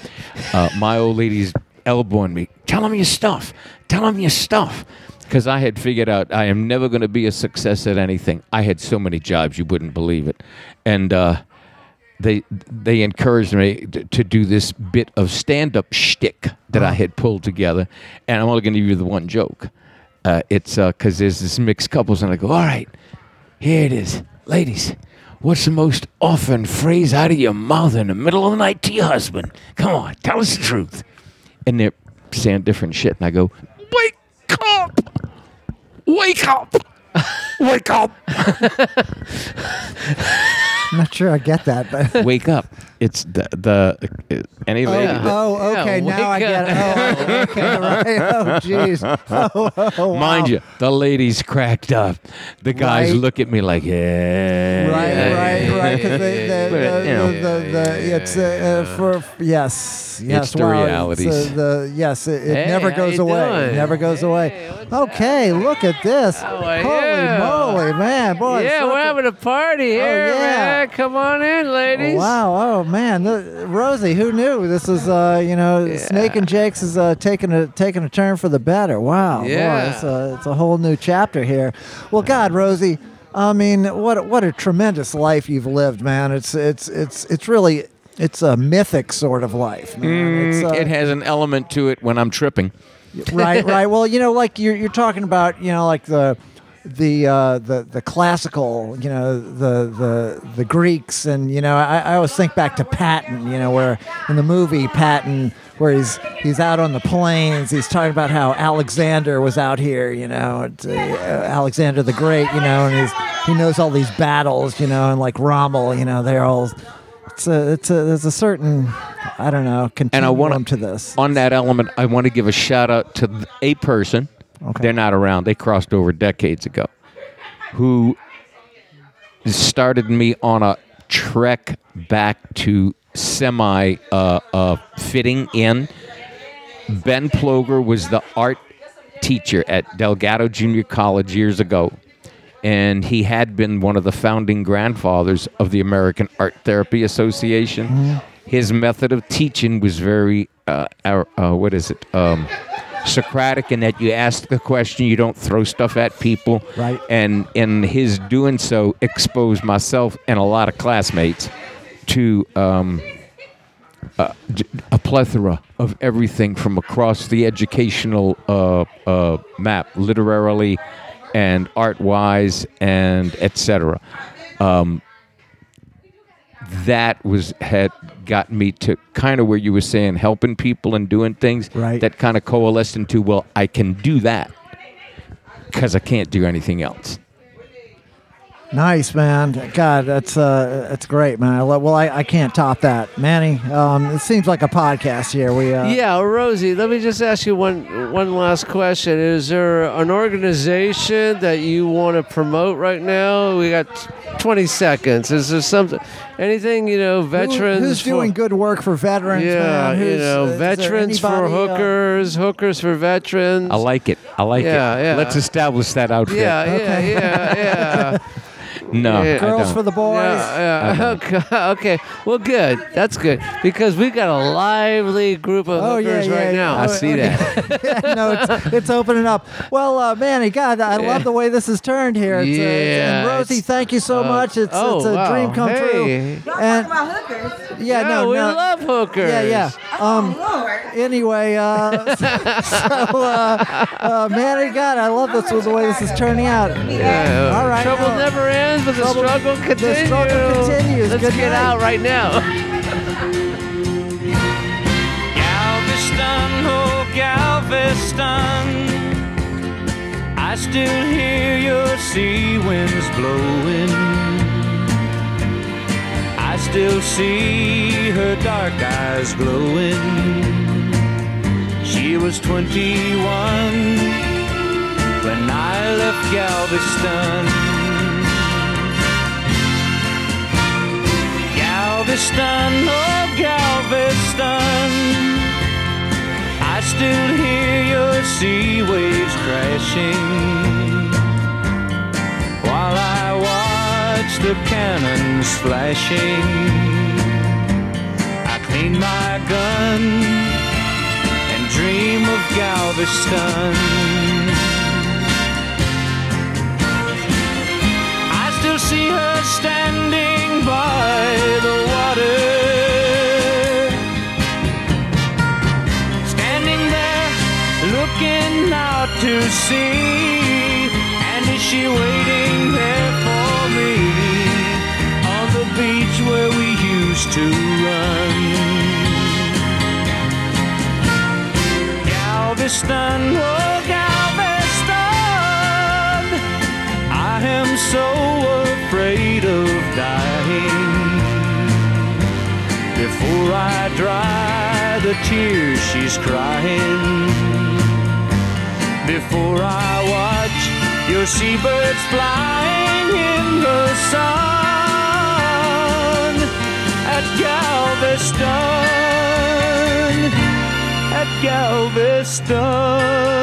uh, my old lady's elbowing me, tell him your stuff, tell him your stuff. Because I had figured out I am never going to be a success at anything. I had so many jobs, you wouldn't believe it. And uh, they they encouraged me to, to do this bit of stand-up shtick that I had pulled together. And I'm only going to give you the one joke. Uh, it's because uh, there's this mixed couples, and I go, all right, here it is, ladies. What's the most often phrase out of your mouth in the middle of the night to your husband? Come on, tell us the truth. And they're saying different shit. And I go, wake up! Wake up! Wake up! I'm not sure I get that. But wake up. It's the... the any lady oh, that, oh, okay, yeah, now I get it. Oh, okay, right. Oh, jeez. Oh, oh, wow. Mind you, the ladies cracked up. The guys right. look at me like, yeah. Right, right, right. Because it's... Yes, yes. It's the wow, realities. It's, uh, the, yes, it, it hey, never goes away. Doing? It never goes hey, away. Okay, that? look at this. How are Holy you? moly, man. Boy, yeah, we're having a party here, man. Come on in, ladies. Wow. Oh, man. The, Rosie, who knew? This is, uh, you know, yeah. Snake and Jake's is uh, taking a taking a turn for the better. Wow. Yeah. Boy, it's, a, it's a whole new chapter here. Well, God, Rosie, I mean, what what a tremendous life you've lived, man. It's it's it's it's really, it's a mythic sort of life, man. Mm, it's, uh, it has an element to it when I'm tripping. Right, right. Well, you know, like you're, you're talking about, you know, like the... The uh, the the classical, you know, the the the Greeks, and you know, I, I always think back to Patton, you know, where in the movie Patton, where he's he's out on the plains, he's talking about how Alexander was out here, you know, uh, Alexander the Great, you know, and he's, he knows all these battles, you know, and like Rommel, you know, they're all. It's a, it's a, there's a certain, I don't know, continuum and I wanna, to this. On that element, I want to give a shout out to a person. Okay. They're not around. They crossed over decades ago. Who started me on a trek back to semi uh, uh, fitting in. Ben Ploger was the art teacher at Delgado Junior College years ago, and he had been one of the founding grandfathers of the American Art Therapy Association. Mm-hmm. His method of teaching was very, uh, uh, uh, what is it? Um, Socratic, in that you ask the question, you don't throw stuff at people. Right. And in his doing so, exposed myself and a lot of classmates to um, uh, a plethora of everything from across the educational uh, uh, map, literarily and art-wise and et cetera. Um, that was had got me to kind of where you were saying, helping people and doing things, right. That kind of coalesced into, well, I can do that because I can't do anything else. Nice, man. God, that's uh, that's great, man. I love, well, I, I can't top that, Manny. Um, it seems like a podcast here. We uh, yeah, Rosie. Let me just ask you one one last question. Is there an organization that you want to promote right now? We got twenty seconds. Is there something, anything you know, veterans? Who, who's for, doing good work for veterans? Yeah, man? you know, uh, veterans for hookers, uh, hookers for veterans. I like it. I like yeah, it. Yeah. Let's establish that outfit. Yeah, yeah, okay. yeah, yeah. No, yeah, girls for the boys. Yeah, yeah. Okay. okay, well, good. That's good because we've got a lively group of oh, hookers yeah, yeah, right yeah. now. I see okay. that. yeah, no, it's, it's opening up. Well, uh, Manny, God, I yeah. love the way this has turned here. It's, yeah, uh, and Rosie, thank you so uh, much. It's oh, it's a wow. dream come hey. true. Y'all talking about hookers? Yeah, yeah no, we no. love hookers. Yeah, yeah. Um, oh, Lord. Anyway, uh, so uh, uh, Manny, God, I love this with the way this is turning out. Yeah. All right, trouble no. never ends. But the struggle, struggle continues. The struggle continues. Let's Good get night. out right now. Galveston, oh Galveston, I still hear your sea winds blowing. I still see her dark eyes glowing. She was twenty-one when I left Galveston. Galveston, oh Galveston, I still hear your sea waves crashing while I watch the cannons flashing. I clean my gun and dream of Galveston. I still see her standing by the water, standing there looking out to sea, and is she waiting there for me on the beach where we used to run? Galveston, oh Galveston, I am so afraid of dying before I dry the tears she's crying, before I watch your seabirds flying in the sun at Galveston, at Galveston.